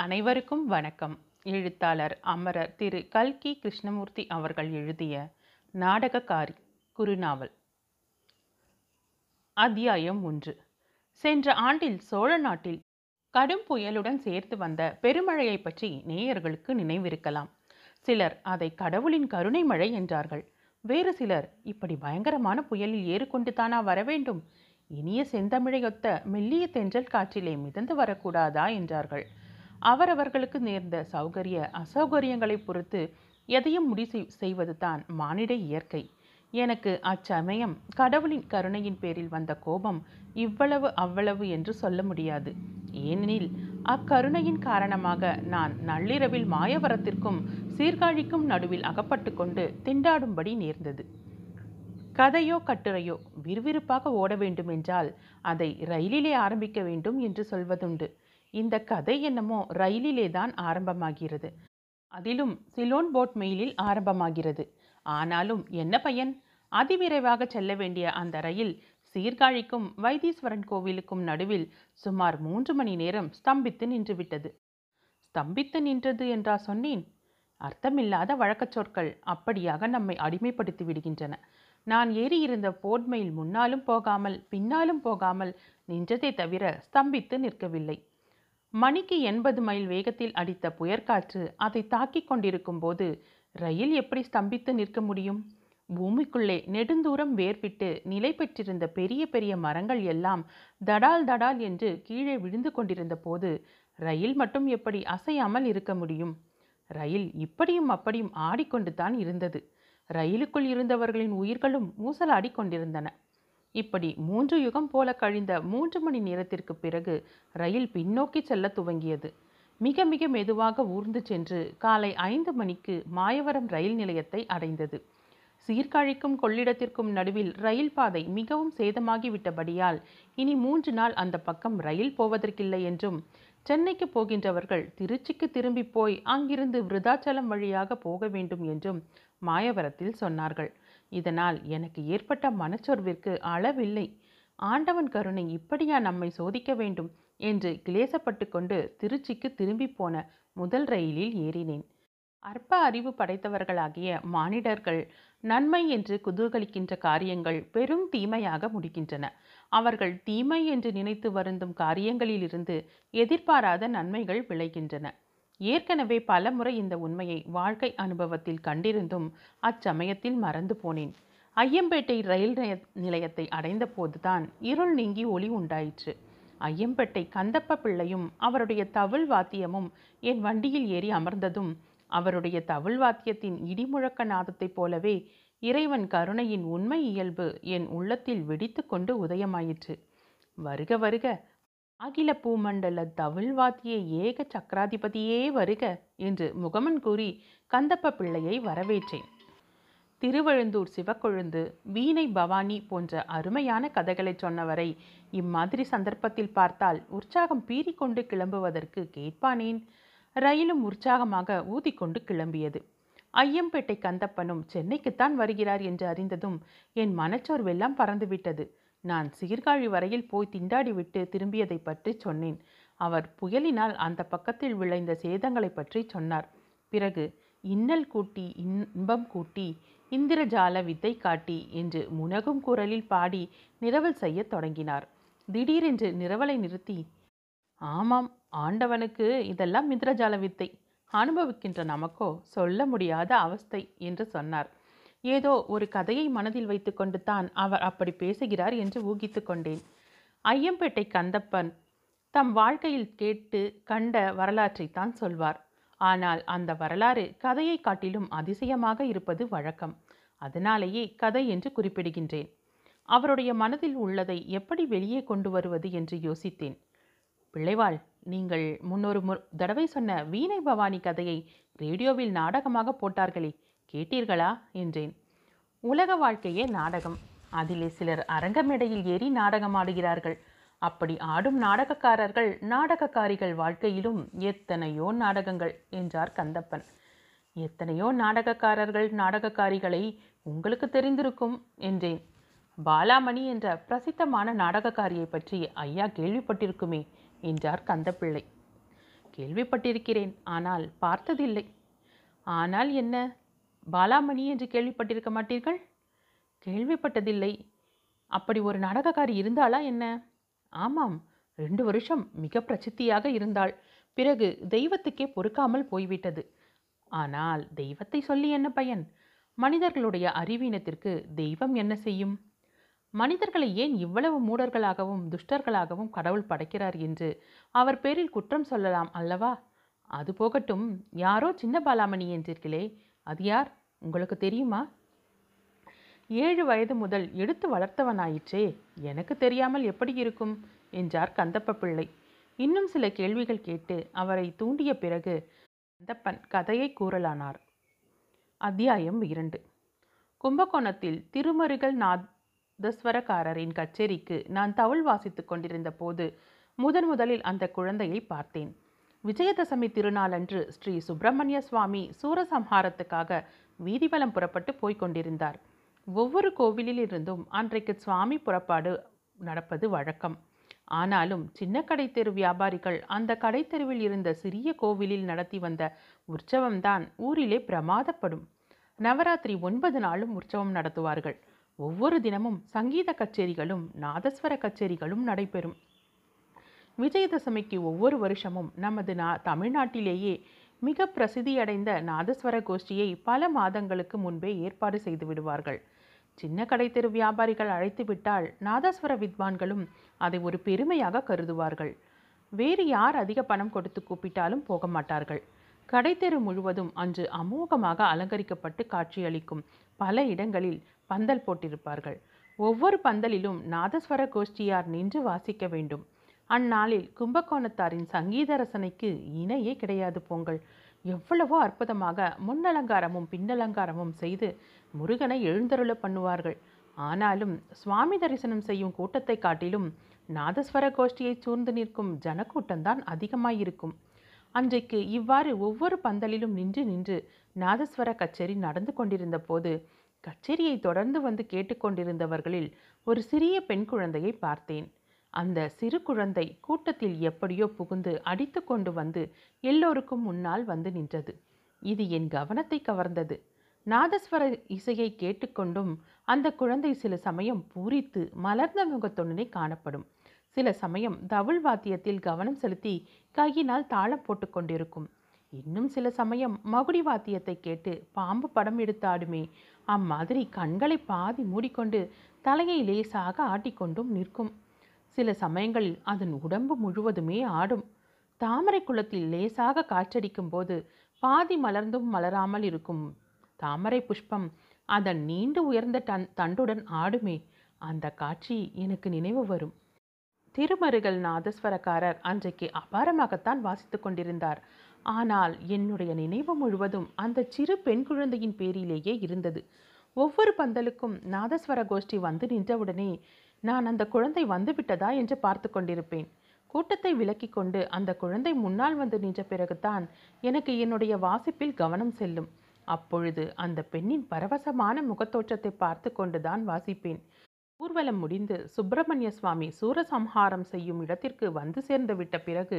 அனைவருக்கும் வணக்கம். எழுத்தாளர் அமரர் திரு கல்கி கிருஷ்ணமூர்த்தி அவர்கள் எழுதிய நாடகக்காரி குறுநாவல். அத்தியாயம் 1. சென்ற ஆண்டில் சோழ நாட்டில் கடும் புயலுடன் சேர்த்து வந்த பெருமழையை பற்றி நேயர்களுக்கு நினைவிருக்கலாம். சிலர் அதை கடவுளின் கருணை மழை என்றார்கள். வேறு சிலர் இப்படி பயங்கரமான புயலில் ஏறுகொண்டு தானா வரவேண்டும், இனிய செந்தமிழையொத்த மெல்லிய தென்றல் காற்றிலே மிதந்து வரக்கூடாதா என்றார்கள். அவரவர்களுக்கு நேர்ந்த சௌகரிய அசௌகரியங்களை பொறுத்து எதையும் முடிவு செய்வது தான் மானிட இயற்கை. எனக்கு அச்சமயம் கடவுளின் கருணையின் பேரில் வந்த கோபம் இவ்வளவு அவ்வளவு என்று சொல்ல முடியாது. ஏனெனில் அக்கருணையின் காரணமாக நான் நள்ளிரவில் மாயவரத்திற்கும் சீர்காழிக்கும் நடுவில் அகப்பட்டு கொண்டு திண்டாடும்படி நேர்ந்தது. கதையோ கட்டுரையோ விறுவிறுப்பாக ஓட வேண்டுமென்றால் அதை ரயிலிலே ஆரம்பிக்க வேண்டும் என்று சொல்வதுண்டு. இந்த கதை என்னமோ ரயிலிலே தான் ஆரம்பமாகிறது. அதிலும் சிலோன் போட் மெயிலில் ஆரம்பமாகிறது. ஆனாலும் என்ன பயன்? அதிவிரைவாக செல்ல வேண்டிய அந்த ரயில் சீர்காழிக்கும் வைத்தீஸ்வரன் கோவிலுக்கும் நடுவில் சுமார் 3 மணி நேரம் ஸ்தம்பித்து நின்றுவிட்டது. ஸ்தம்பித்து நின்றது என்றா சொன்னேன்? அர்த்தமில்லாத வழக்கச் சொற்கள் அப்படியாக நம்மை அடிமைப்படுத்தி விடுகின்றன. நான் ஏறியிருந்த போட் மெயில் முன்னாலும் போகாமல் பின்னாலும் போகாமல் நின்றதை தவிர ஸ்தம்பித்து நிற்கவில்லை. மணிக்கு 80 மைல் வேகத்தில் அடித்த புயற்காற்று அதை தாக்கி கொண்டிருக்கும் போது ரயில் எப்படி ஸ்தம்பித்து நிற்க முடியும்? பூமிக்குள்ளே நெடுந்தூரம் வேர்விட்டு நிலை பெற்றிருந்த பெரிய பெரிய மரங்கள் எல்லாம் தடால் தடால் என்று கீழே விழுந்து கொண்டிருந்த போது ரயில் மட்டும் எப்படி அசையாமல் இருக்க முடியும்? ரயில் இப்படியும் அப்படியும் ஆடிக்கொண்டு தான் இருந்தது. ரயிலுக்குள் இருந்தவர்களின் உயிர்களும் ஊசலாடி கொண்டிருந்தன. இப்படி 3 யுகம் போல கழிந்த 3 மணி நேரத்திற்கு பிறகு ரயில் பின்னோக்கி செல்ல துவங்கியது. மிக மிக மெதுவாக ஊர்ந்து சென்று காலை 5 மணிக்கு மாயவரம் ரயில் நிலையத்தை அடைந்தது. சீர்காழிக்கும் கொள்ளிடத்திற்கும் நடுவில் ரயில் பாதை மிகவும் சேதமாகிவிட்டபடியால் இனி 3 நாள் அந்த பக்கம் ரயில் போவதற்கில்லை என்றும், சென்னைக்கு போகின்றவர்கள் திருச்சிக்கு திரும்பி போய் அங்கிருந்து விருதாச்சலம் வழியாக போக வேண்டும் என்றும் மாயவரத்தில் சொன்னார்கள். இதனால் எனக்கு ஏற்பட்ட மனச்சோர்விற்கு அளவில்லை. ஆண்டவன் கருணை இப்படியா நம்மை சோதிக்க வேண்டும் என்று கிளேசப்பட்டு கொண்டு திருச்சிக்கு திரும்பி போன முதல் ரயிலில் ஏறினேன். அற்ப அறிவு படைத்தவர்களாகிய மானிடர்கள் நன்மை என்று குதூகலிக்கின்ற காரியங்கள் பெரும் தீமையாக முடிக்கின்றன. அவர்கள் தீமை என்று நினைத்து வருந்தும் காரியங்களிலிருந்து எதிர்பாராத நன்மைகள் விளைகின்றன. ஏற்கனவே பல முறை இந்த உண்மையை வாழ்க்கை அனுபவத்தில் கண்டிருந்தும் அச்சமயத்தில் மறந்து போனேன். ஐயம்பேட்டை ரயில் நிலையத்தை அடைந்த போதுதான் இருள் நீங்கி ஒளி உண்டாயிற்று. ஐயம்பேட்டை கந்தப்ப பிள்ளையும் அவருடைய தவில் வாத்தியமும் என் வண்டியில் ஏறி அமர்ந்ததும் அவருடைய தவில் வாத்தியத்தின் இடிமுழக்க நாதத்தைப் போலவே இறைவன் கருணையின் உண்மை இயல்பு என் உள்ளத்தில் வெடித்து கொண்டு உதயமாயிற்று. வருக வருக அகில பூமண்டல தவிழ்வாத்திய ஏக சக்கராதிபதியே வருக என்று முகமன் கூறி கந்தப்ப பிள்ளையை வரவேற்றேன். திருவெழுந்தூர் சிவக்கொழுந்து, வீணை பவானி போன்ற அருமையான கதைகளை சொன்னவரை இம்மாதிரி சந்தர்ப்பத்தில் பார்த்தால் உற்சாகம் பீறிக்கொண்டு கிளம்புவதற்கு கேட்பானேன். ரயிலும் உற்சாகமாக ஊதிக்கொண்டு கிளம்பியது. ஐயம்பேட்டை கந்தப்பனும் சென்னைக்குத்தான் வருகிறார் என்று அறிந்ததும் என் மனச்சோர்வெல்லாம் பறந்துவிட்டது. நான் சீர்காழி வரையில் போய் திண்டாடிவிட்டு திரும்பியதை பற்றி சொன்னேன். அவர் புயலினால் அந்த பக்கத்தில் விளைந்த சேதங்களை பற்றி சொன்னார். பிறகு இன்னல் கூட்டி இன்பம் கூட்டி இந்திரஜால வித்தை காட்டி என்று முனகும் குரலில் பாடி நிரவல் செய்ய தொடங்கினார். திடீரென்று நிரவலை நிறுத்தி, ஆமாம், ஆண்டவனுக்கு இதெல்லாம் இந்திரஜால வித்தை, அனுபவிக்கின்ற நமக்கோ சொல்ல முடியாத அவஸ்தை என்று சொன்னார். ஏதோ ஒரு கதையை மனதில் வைத்து கொண்டு தான் அவர் அப்படி பேசுகிறார் என்று ஊகித்து கொண்டேன். ஐயம்பேட்டை கந்தப்பன் தம் வாழ்க்கையில் கேட்டு கண்ட வரலாற்றைத்தான் சொல்வார். ஆனால் அந்த வரலாறு கதையை காட்டிலும் அதிசயமாக இருப்பது வழக்கம். அதனாலேயே கதை என்று குறிப்பிடுகின்றேன். அவருடைய மனதில் உள்ளதை எப்படி வெளியே கொண்டு வருவது என்று யோசித்தேன். பிள்ளைவாள், நீங்கள் முன்னொரு தடவை சொன்ன வீணை பவானி கதையை ரேடியோவில் நாடகமாக போட்டார்களே, கேட்டீர்களா என்றேன். உலக வாழ்க்கையே நாடகம். அதிலே சிலர் அரங்கமேடையில் ஏறி நாடகமாடுகிறார்கள். அப்படி ஆடும் நாடகக்காரர்கள் நாடகக்காரிகள் வாழ்க்கையிலும் எத்தனையோ நாடகங்கள் என்றார் கந்தப்பன். எத்தனையோ நாடகக்காரர்கள் நாடகக்காரிகளை உங்களுக்கு தெரிந்திருக்கும் என்றேன். பாலாமணி என்ற பிரசித்தமான நாடகக்காரியை பற்றி ஐயா கேள்விப்பட்டிருக்குமே என்றார் கந்தப்பிள்ளை. கேள்விப்பட்டிருக்கிறேன், ஆனால் பார்த்ததில்லை. ஆனால் என்ன, பாலாமணி என்று கேள்விப்பட்டிருக்க மாட்டீர்கள்? கேள்விப்பட்டதில்லை. அப்படி ஒரு நாடகக்காரி இருந்தாளா என்ன? ஆமாம், 2 வருஷம் மிக பிரசித்தியாக இருந்தாள். பிறகு தெய்வத்துக்கே பொறுக்காமல் போய்விட்டது. ஆனால் தெய்வத்தை சொல்லி என்ன பயன்? மனிதர்களுடைய அறிவீனத்திற்கு தெய்வம் என்ன செய்யும்? மனிதர்களை ஏன் இவ்வளவு மூடர்களாகவும் துஷ்டர்களாகவும் கடவுள் படைக்கிறார் என்று அவர் பேரில் குற்றம் சொல்லலாம் அல்லவா? அது போகட்டும், யாரோ சின்ன பாலாமணி என்றீர்களே, அது யார்? உங்களுக்கு தெரியுமா? 7 வயது முதல் எடுத்து வளர்த்தவனாயிற்றே, எனக்கு தெரியாமல் எப்படி இருக்கும் என்றார் கந்தப்ப பிள்ளை. இன்னும் சில கேள்விகள் கேட்டு அவரை தூண்டிய பிறகு கந்தப்பன் கதையை கூறலானார். அத்தியாயம் 2. கும்பகோணத்தில் திருமருகல் நாதஸ்வரக்காரரின் கச்சேரிக்கு நான் தவுள் வாசித்து கொண்டிருந்த போது முதன் முதலில் அந்த குழந்தையை பார்த்தேன். விஜயதசமி திருநாளன்று ஸ்ரீ சுப்பிரமணிய சுவாமி சூரசம்ஹாரத்துக்காக வீதிவலம் புறப்பட்டு போய்க் கொண்டிருந்தார். ஒவ்வொரு கோவிலிலிருந்தும் அன்றைக்கு சுவாமி புறப்பாடு நடப்பது வழக்கம். ஆனாலும் சின்ன கடைத்தெரு வியாபாரிகள் அந்த கடைத்தெருவில் இருந்த சிறிய கோவிலில் நடத்தி வந்த உற்சவம்தான் ஊரிலே பிரமாதப்படும். நவராத்திரி 9 நாளும் உற்சவம் நடத்துவார்கள். ஒவ்வொரு தினமும் சங்கீத கச்சேரிகளும் நாதஸ்வர கச்சேரிகளும் நடைபெறும். விஜயதசமிக்கு ஒவ்வொரு வருஷமும் நமது தமிழ்நாட்டிலேயே மிக பிரசித்தியடைந்த நாதஸ்வர கோஷ்டியை பல மாதங்களுக்கு முன்பே ஏற்பாடு செய்து விடுவார்கள். சின்ன கடைத்தெரு வியாபாரிகள் அழைத்து விட்டால் நாதஸ்வர வித்வான்களும் அதை ஒரு பெருமையாக கருதுவார்கள். வேறு யார் அதிக பணம் கொடுத்து கூப்பிட்டாலும் போக மாட்டார்கள். கடைத்தெரு முழுவதும் அன்று அமோகமாக அலங்கரிக்கப்பட்டு காட்சியளிக்கும். பல இடங்களில் பந்தல் போட்டிருப்பார்கள். ஒவ்வொரு பந்தலிலும் நாதஸ்வர கோஷ்டியார் நின்று வாசிக்க வேண்டும். அந்நாளில் கும்பகோணத்தாரின் சங்கீத ரசனைக்கு இணையே கிடையாது போங்கள். எவ்வளவோ அற்புதமாக முன்னலங்காரமும் பின்னலங்காரமும் செய்து முருகனை எழுந்தருள பண்ணுவார்கள். ஆனாலும் சுவாமி தரிசனம் செய்யும் கூட்டத்தை காட்டிலும் நாதஸ்வர கோஷ்டியை சூழ்ந்து நிற்கும் ஜனக்கூட்டம்தான் அதிகமாயிருக்கும். அன்றைக்கு இவ்வாறு ஒவ்வொரு பந்தலிலும் நின்று நின்று நாதஸ்வர கச்சேரி நடந்து கொண்டிருந்த போது கச்சேரியை தொடர்ந்து வந்து கேட்டுக்கொண்டிருந்தவர்களில் ஒரு சிறிய பெண் குழந்தையை பார்த்தேன். அந்த சிறு குழந்தை கூட்டத்தில் எப்படியோ புகுந்து அடித்து கொண்டு வந்து எல்லோருக்கும் முன்னால் வந்து நின்றது. இது என் கவனத்தை கவர்ந்தது. நாதஸ்வர இசையை கேட்டுக்கொண்டும் அந்த குழந்தை சில சமயம் பூரித்து மலர்ந்த முகத்துடனே காணப்படும். சில சமயம் தவுள் வாத்தியத்தில் கவனம் செலுத்தி கையினால் தாளம் போட்டு கொண்டிருக்கும். இன்னும் சில சமயம் மகுடி வாத்தியத்தை கேட்டு பாம்பு படம் எடுத்தாடுமே அம்மாதிரி கண்களை பாதி மூடிக்கொண்டு தலையை லேசாக ஆட்டிக்கொண்டும் நிற்கும். சில சமயங்களில் அதன் உடம்பு முழுவதுமே ஆடும். தாமரை குளத்தில் லேசாக காற்றடிக்கும் போது பாதி மலர்ந்தும் மலராமல் இருக்கும் தாமரை புஷ்பம் அதன் நீண்டு உயர்ந்த தண்டுடன் ஆடுமே. அந்த காட்சி எனக்கு நினைவு வரும். திருமருகல் நாதஸ்வரக்காரர் அன்றைக்கு அபாரமாகத்தான் வாசித்து கொண்டிருந்தார். ஆனால் என்னுடைய நினைவு முழுவதும் அந்த சிறு பெண் குழந்தையின் பேரிலேயே இருந்தது. ஒவ்வொரு பந்தலுக்கும் நாதஸ்வர கோஷ்டி வந்து நின்றவுடனே நான் அந்த குழந்தை வந்துவிட்டதா என்று பார்த்து கொண்டிருப்பேன். கூட்டத்தை விலக்கி கொண்டு அந்த குழந்தை முன்னால் வந்து நின்ற பிறகுதான் எனக்கு என்னுடைய வாசிப்பில் கவனம் செல்லும். அப்பொழுது அந்த பெண்ணின் பரவசமான முகத்தோற்றத்தை பார்த்து கொண்டுதான் வாசிப்பேன். ஊர்வலம் முடிந்து சுப்பிரமணிய சுவாமி சூரசம்ஹாரம் செய்யும் இடத்திற்கு வந்து சேர்ந்து விட்ட பிறகு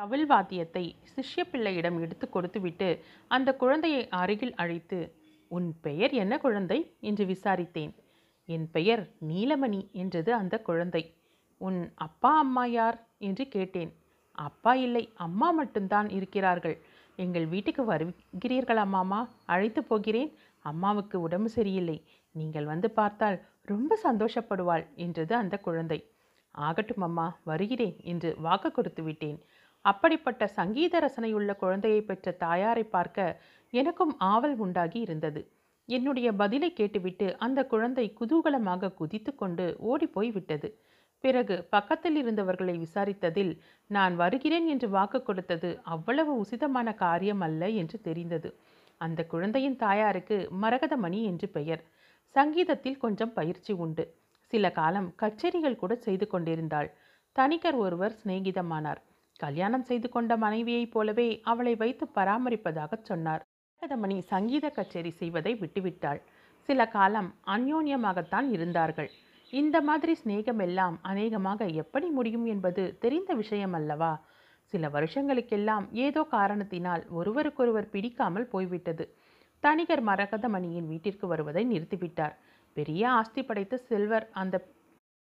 தவில் வாத்தியத்தை சிஷ்ய பிள்ளையிடம் எடுத்து கொடுத்துவிட்டு அந்த குழந்தையை அருகில் அழைத்து, உன் பெயர் என்ன குழந்தை என்று விசாரித்தேன். என் பெயர் நீலமணி என்றது அந்த குழந்தை. உன் அப்பா அம்மா யார் என்று கேட்டேன். அப்பா இல்லை, அம்மா மட்டும்தான் இருக்கிறார்கள். எங்கள் வீட்டுக்கு வருகிறீர்களா மாமா? அழைத்து போகிறேன். அம்மாவுக்கு உடம்பு சரியில்லை. நீங்கள் வந்து பார்த்தால் ரொம்ப சந்தோஷப்படுவாள் என்றது அந்த குழந்தை. ஆகட்டும் அம்மா, வருகிறேன் என்று வாக்கு கொடுத்து விட்டேன். அப்படிப்பட்ட சங்கீத ரசனையுள்ள குழந்தையை பெற்ற தாயாரை பார்க்க எனக்கும் ஆவல் உண்டாகி இருந்தது. என்னுடைய பதிலை கேட்டுவிட்டு அந்த குழந்தை குதூகலமாக குதித்து கொண்டு ஓடிப்போய் விட்டது. பிறகு பக்கத்தில் இருந்தவர்களை விசாரித்ததில் நான் வருகிறேன் என்று வாக்கு கொடுத்தது அவ்வளவு உசிதமான காரியம் அல்ல என்று தெரிந்தது. அந்த குழந்தையின் தாயாருக்கு மரகதமணி என்று பெயர். சங்கீதத்தில் கொஞ்சம் பயிற்சி உண்டு. சில காலம் கச்சேரிகள் கூட செய்து கொண்டிருந்தாள். தனிகர் ஒருவர் சிநேகிதமானார். கல்யாணம் செய்து கொண்ட மனைவியைப் போலவே அவளை வைத்து பராமரிப்பதாகச் சொன்னார். மரகதமணி சங்கீத கச்சேரி செய்வதை விட்டுவிட்டாள். சில காலம் அந்யோன்யமாகத்தான் இருந்தார்கள். இந்த மாதிரி சிநேகம் எல்லாம் அநேகமாக எப்படி முடியும் என்பது தெரிந்த விஷயம் அல்லவா? சில வருஷங்களுக்கெல்லாம் ஏதோ காரணத்தினால் ஒருவருக்கொருவர் பிடிக்காமல் போய்விட்டது. தனிகர் மரகதமணியின் வீட்டிற்கு வருவதை நிறுத்திவிட்டார். பெரிய ஆஸ்தி படைத்த செல்வர்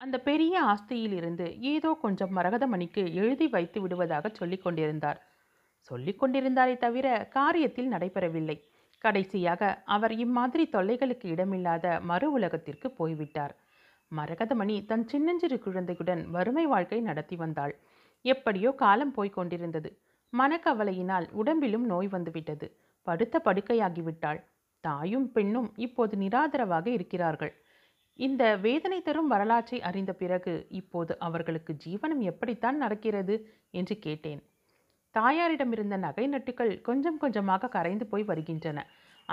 அந்த பெரிய ஆஸ்தியிலிருந்து ஏதோ கொஞ்சம் மரகதமணிக்கு எழுதி வைத்து விடுவதாக சொல்லிக்கொண்டிருந்தாரே தவிர காரியத்தில் நடைபெறவில்லை. கடைசியாக அவர் இம்மாதிரி தொல்லைகளுக்கு இடமில்லாத மறு உலகத்திற்கு போய்விட்டார். மரகதமணி தன் சின்னஞ்சிறு குழந்தையுடன் வறுமை வாழ்க்கை நடத்தி வந்தாள். எப்படியோ காலம் போய்கொண்டிருந்தது. மனக்கவலையினால் உடம்பிலும் நோய் வந்துவிட்டது. படுத்த படுக்கையாகிவிட்டாள். தாயும் பெண்ணும் இப்போது நிராதரவாக இருக்கிறார்கள். இந்த வேதனை தரும் வரலாற்றை அறிந்த பிறகு இப்போது அவர்களுக்கு ஜீவனம் எப்படித்தான் நடக்கிறது என்று கேட்டேன். தாயாரிடமிருந்த நகை நட்டுக்கள் கொஞ்சம் கொஞ்சமாக கரைந்து போய் வருகின்றன.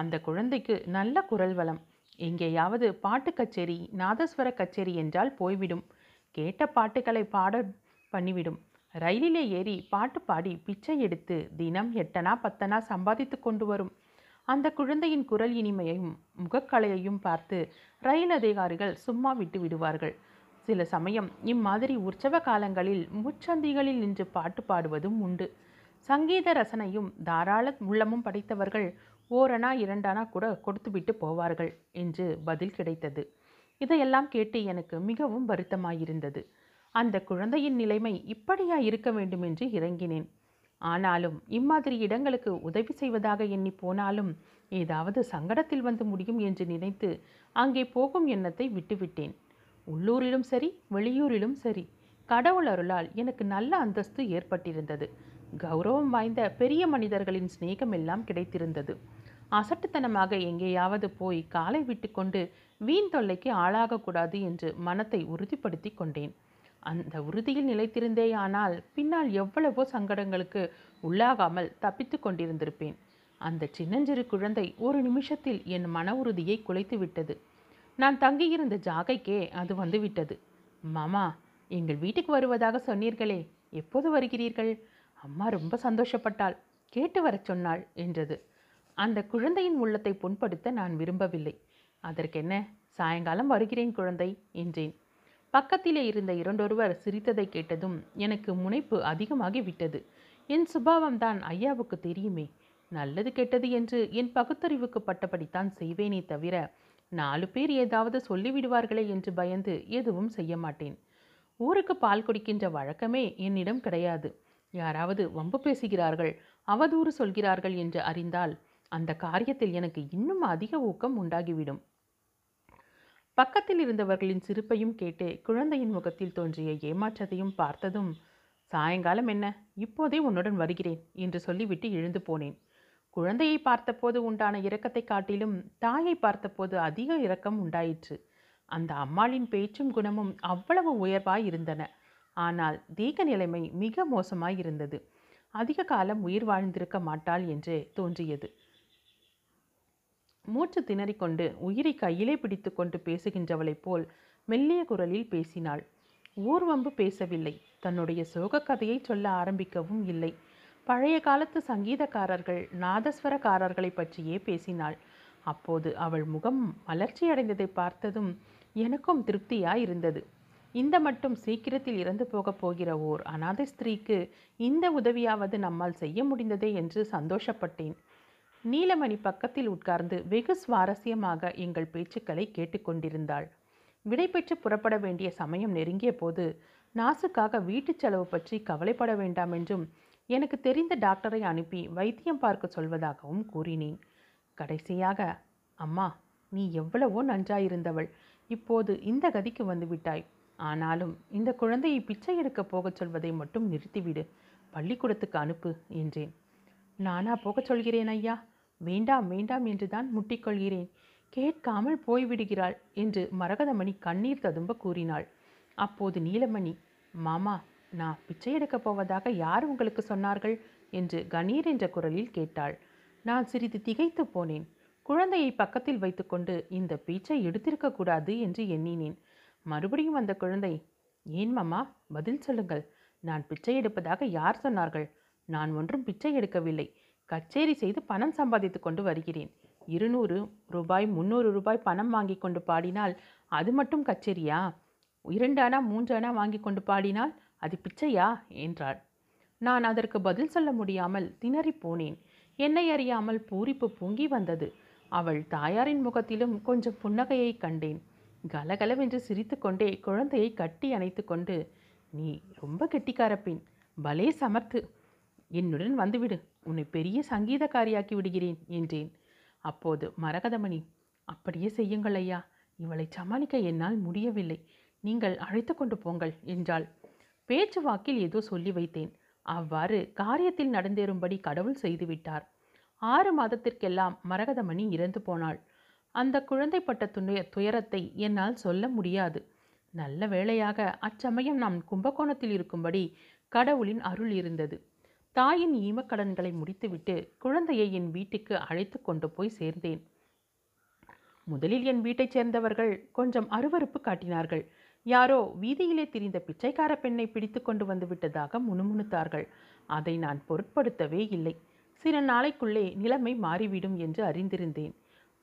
அந்த குழந்தைக்கு நல்ல குரல் வளம். எங்கேயாவது பாட்டு கச்சேரி, நாதஸ்வர கச்சேரி என்றால் போய்விடும். கேட்ட பாட்டுகளை பாட பண்ணிவிடும். ரயிலிலே ஏறி பாட்டு பாடி பிச்சை எடுத்து தினம் 8 அணா 10 அணா சம்பாதித்து கொண்டு வரும். அந்த குழந்தையின் குரல் இனிமையையும் முகக்கலையையும் பார்த்து ரயில் அதிகாரிகள் சும்மா விட்டு விடுவார்கள். சில சமயம் இம்மாதிரி உற்சவ காலங்களில் முச்சந்திகளில் நின்று பாட்டு பாடுவதும் உண்டு. சங்கீத ரசனையும் தாராள உள்ளமும் படைத்தவர்கள் 1 அணா 2 அணா கூட கொடுத்துவிட்டு போவார்கள் என்று பதில் கிடைத்தது. இதையெல்லாம் கேட்டு எனக்கு மிகவும் வருத்தமாயிருந்தது. அந்த குழந்தையின் நிலைமை இப்படியா இருக்க வேண்டும் என்று இறங்கினேன். ஆனாலும் இம்மாதிரி இடங்களுக்கு உதவி செய்வதாக எண்ணி போனாலும் ஏதாவது சங்கடத்தில் வந்து முடியும் என்று நினைத்து அங்கே போகும் எண்ணத்தை விட்டுவிட்டேன். உள்ளூரிலும் சரி, வெளியூரிலும் சரி, கடவுள் அருளால் எனக்கு நல்ல அந்தஸ்து ஏற்பட்டிருந்தது. கௌரவம் வாய்ந்த பெரிய மனிதர்களின் சிநேகம் எல்லாம் கிடைத்திருந்தது. அசட்டுத்தனமாக எங்கேயாவது போய் காலை விட்டு கொண்டு வீண் தொல்லைக்கு ஆளாகக்கூடாது என்று மனத்தை உறுதிப்படுத்தி கொண்டேன். அந்த உறுதியில் நிலைத்திருந்தேயானால் பின்னால் எவ்வளவோ சங்கடங்களுக்கு உள்ளாகாமல் தப்பித்து கொண்டிருந்திருப்பேன். அந்த சின்னஞ்சிறு குழந்தை ஒரு நிமிஷத்தில் என் மன உறுதியை குலைத்து விட்டது. நான் தங்கியிருந்த ஜாகைக்கே அது வந்துவிட்டது. மாமா, எங்கள் வீட்டுக்கு வருவதாக சொன்னீர்களே, எப்போது வருகிறீர்கள்? அம்மா ரொம்ப சந்தோஷப்பட்டாள், கேட்டு வர சொன்னாள் என்றது. அந்த குழந்தையின் உள்ளத்தை புண்படுத்த நான் விரும்பவில்லை. அதற்கென்ன, சாயங்காலம் வருகிறேன் குழந்தை என்றேன். பக்கத்திலே இருந்த இரண்டொருவர் சிரித்ததை கேட்டதும் எனக்கு முனைப்பு அதிகமாகி விட்டது. என் சுபாவம்தான் ஐயாவுக்கு தெரியுமே. நல்லது கெட்டது என்று என் பகுத்தறிவுக்கு பட்டபடித்தான் செய்வேனே தவிர 4 பேர் ஏதாவது சொல்லிவிடுவார்களே என்று பயந்து எதுவும் செய்ய மாட்டேன். ஊருக்கு பால் குடிக்கின்ற வழக்கமே என்னிடம் கிடையாது. யாராவது வம்பு பேசுகிறார்கள், அவதூறு சொல்கிறார்கள் என்று அறிந்தால் அந்த காரியத்தில் எனக்கு இன்னும் அதிக ஊக்கம் உண்டாகிவிடும். பக்கத்தில் இருந்தவர்களின் சிரிப்பையும் கேட்டு குழந்தையின் முகத்தில் தோன்றிய ஏமாற்றத்தையும் பார்த்ததும், சாயங்காலம் என்ன, இப்போதே உன்னுடன் வருகிறேன் என்று சொல்லிவிட்டு எழுந்து போனேன். குழந்தையை பார்த்தபோது உண்டான இரக்கத்தை காட்டிலும் தாயை பார்த்தபோது அதிக இரக்கம் உண்டாயிற்று. அந்த அம்மாளின் பேச்சும் குணமும் அவ்வளவு உயர்வாய் இருந்தன. ஆனால் தேக நிலைமை மிக மோசமாய் இருந்தது. அதிக காலம் உயிர் வாழ்ந்திருக்க மாட்டாள் என்றே தோன்றியது. மூச்சு திணறிக்கொண்டு உயிரை கையிலே பிடித்து கொண்டு பேசுகின்றவளைப் போல் மெல்லிய குரலில் பேசினாள். ஊர்வம்பு பேசவில்லை. தன்னுடைய சோகக்கதையை சொல்ல ஆரம்பிக்கவும் இல்லை. பழைய காலத்து சங்கீதக்காரர்கள், நாதஸ்வரக்காரர்களை பற்றியே பேசினாள். அப்போது அவள் முகம் மலர்ச்சியடைந்ததை பார்த்ததும் எனக்கும் திருப்தியாய் இருந்தது. இந்த மட்டும் சீக்கிரத்தில் இறந்து போகப் போகிற ஓர் அநாதை ஸ்திரீக்கு இந்த உதவியாவது நம்மால் செய்ய முடிந்ததே என்று சந்தோஷப்பட்டேன். நீலமணி பக்கத்தில் உட்கார்ந்து வெகு சுவாரஸ்யமாக எங்கள் பேச்சுக்களை கேட்டுக்கொண்டிருந்தாள். விடைபெற்று புறப்பட வேண்டிய சமயம் நெருங்கிய போது நாசுக்காக வீட்டு செலவு பற்றி கவலைப்பட வேண்டாம் என்றும் எனக்கு தெரிந்த டாக்டரை அனுப்பி வைத்தியம் பார்க்க சொல்வதாகவும் கூறினேன். கடைசியாக, அம்மா, நீ எவ்வளவோ நன்றாயிருந்தவள், இப்போது இந்த கதிக்கு வந்துவிட்டாய். ஆனாலும் இந்த குழந்தையை பிச்சை எடுக்க போகச் சொல்வதை மட்டும் நிறுத்திவிடு, பள்ளிக்கூடத்துக்கு அனுப்பு என்றேன். நானா போகச் சொல்கிறேன் ஐயா, வேண்டாம் வேண்டாம் என்றுதான் முட்டிக்கொள்கிறேன், கேட்காமல் போய்விடுகிறாள் என்று மரகதமணி கண்ணீர் ததும்ப கூறினாள். அப்போது நீலமணி, மாமா, நான் பிச்சை எடுக்கப் போவதாக யார் உங்களுக்கு சொன்னார்கள் என்று கணீர் என்ற குரலில் கேட்டாள். நான் சிறிது திகைத்து போனேன். குழந்தையை பக்கத்தில் வைத்துக்கொண்டு இந்த பிச்சை எடுத்திருக்கக்கூடாது என்று எண்ணினேன். மறுபடியும் அந்த குழந்தை, ஏன் மாமா, பதில் சொல்லுங்கள், நான் பிச்சை எடுப்பதாக யார் சொன்னார்கள்? நான் ஒன்றும் பிச்சை எடுக்கவில்லை. கச்சேரி செய்து பணம் சம்பாதித்து கொண்டு வருகிறேன். 200 ரூபாய் 300 ரூபாய் பணம் வாங்கி கொண்டு பாடினால் அது மட்டும் கச்சேரியா? 2 அணா 3 அணா வாங்கி கொண்டு பாடினால் அது பிச்சையா என்றாள். நான் அதற்கு பதில் சொல்ல முடியாமல் திணறிப்போனேன். என்னை அறியாமல் பூரிப்பு பொங்கி வந்தது. அவள் தாயாரின் முகத்திலும் கொஞ்சம் புன்னகையை கண்டேன். கலகலவென்று சிரித்து கொண்டே குழந்தையை கட்டி அணைத்து கொண்டு, நீ ரொம்ப கெட்டிக்காரப்பெண், பலே சமர்த்து, என்னுடன் வந்துவிடு, உன்னை பெரிய சங்கீதக்காரியாக்கி விடுகிறேன் என்றேன். அப்போது மரகதமணி, அப்படியே செய்யுங்கள் ஐயா, இவளை சமாளிக்க என்னால் முடியவில்லை, நீங்கள் அழைத்து கொண்டு போங்கள் என்றாள். பேச்சுவாக்கில் ஏதோ சொல்லி வைத்தேன். அவ்வாறு காரியத்தில் நடந்தேறும்படி கடவுள் செய்துவிட்டார். 6 மாதத்திற்கெல்லாம் மரகதமணி இறந்து போனாள். அந்த குழந்தைப்பட்ட துயரத்தை என்னால் சொல்ல முடியாது. நல்ல வேளையாக அச்சமயம் நாம் கும்பகோணத்தில் இருக்கும்படி கடவுளின் அருள் இருந்தது. தாயின் ஈமக்கடன்களை முடித்துவிட்டு குழந்தையை என் வீட்டுக்கு அழைத்து கொண்டு போய் சேர்ந்தேன். முதலில் என் வீட்டைச் சேர்ந்தவர்கள் கொஞ்சம் அருவருப்பு காட்டினார்கள். யாரோ வீதியிலே திரிந்த பிச்சைக்கார பெண்ணை பிடித்து கொண்டு வந்து விட்டதாக முணுமுணுத்தார்கள். அதை நான் பொருட்படுத்தவே இல்லை. சில நாளைக்குள்ளே நிலைமை மாறிவிடும் என்று அறிந்திருந்தேன்.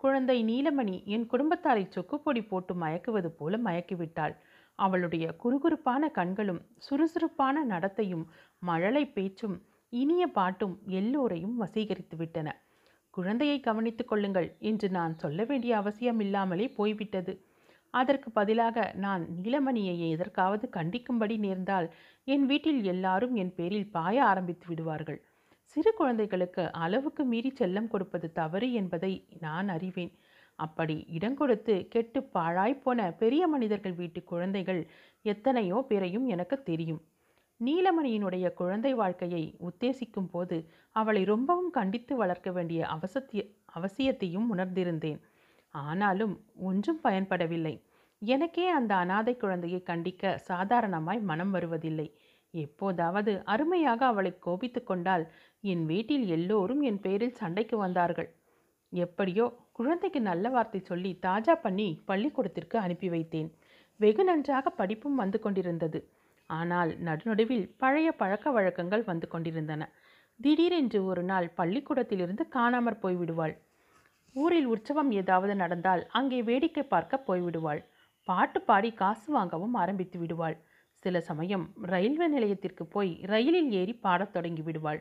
குழந்தை நீலமணி என் குடும்பத்தாரை சொக்குப்பொடி போட்டு மயக்குவது போல மயக்கிவிட்டாள். அவளுடைய குறுகுறுப்பான கண்களும் சுறுசுறுப்பான நடத்தையும் மழலை பேச்சும் இனிய பாட்டும் எல்லோரையும் வசீகரித்துவிட்டன. குழந்தையை கவனித்து கொள்ளுங்கள் என்று நான் சொல்ல வேண்டிய அவசியமில்லாமலே போய்விட்டது. அதற்கு பதிலாக நான் நீலமணியை எதற்காவது கண்டிக்கும்படி நேர்ந்தால் என் வீட்டில் எல்லாரும் என் பேரில் பாய ஆரம்பித்து விடுவார்கள். சிறு குழந்தைகளுக்கு அளவுக்கு மீறி செல்லம் கொடுப்பது தவறு என்பதை நான் அறிவேன். அப்படி இடங்கொடுத்து கெட்டு பாழாய்ப்போன பெரிய மனிதர்கள் வீட்டு குழந்தைகள் எத்தனையோ பேரையும் எனக்கு தெரியும். நீலமணியினுடைய குழந்தை வாழ்க்கையை உத்தேசிக்கும் போது அவளை ரொம்பவும் கண்டித்து வளர்க்க வேண்டிய அவசியத்தையும் உணர்ந்திருந்தேன். ஆனாலும் ஒன்றும் பயன்படவில்லை. எனக்கே அந்த அனாதை குழந்தையை கண்டிக்க சாதாரணமாய் மனம் வருவதில்லை. எப்போதாவது அருமையாக அவளை கோபித்து கொண்டால் என் வீட்டில் எல்லோரும் என் பேரில் சண்டைக்கு வந்தார்கள். எப்படியோ குழந்தைக்கு நல்ல வார்த்தை சொல்லி தாஜா பண்ணி பள்ளிக்கூடத்திற்கு அனுப்பி வைத்தேன். வெகு நன்றாக படிப்பும் வந்து கொண்டிருந்தது. ஆனால் நடுநடுவில் பழைய பழக்க வழக்கங்கள் வந்து கொண்டிருந்தன. திடீரென்று ஒரு நாள் பள்ளிக்கூடத்திலிருந்து காணாமற் போய்விடுவாள். ஊரில் உற்சவம் ஏதாவது நடந்தால் அங்கே வேடிக்கை பார்க்க போய்விடுவாள். பாட்டு பாடி காசு வாங்கவும் ஆரம்பித்து விடுவாள். சில சமயம் ரயில்வே நிலையத்திற்கு போய் ரயிலில் ஏறி பாடத் தொடங்கி விடுவாள்.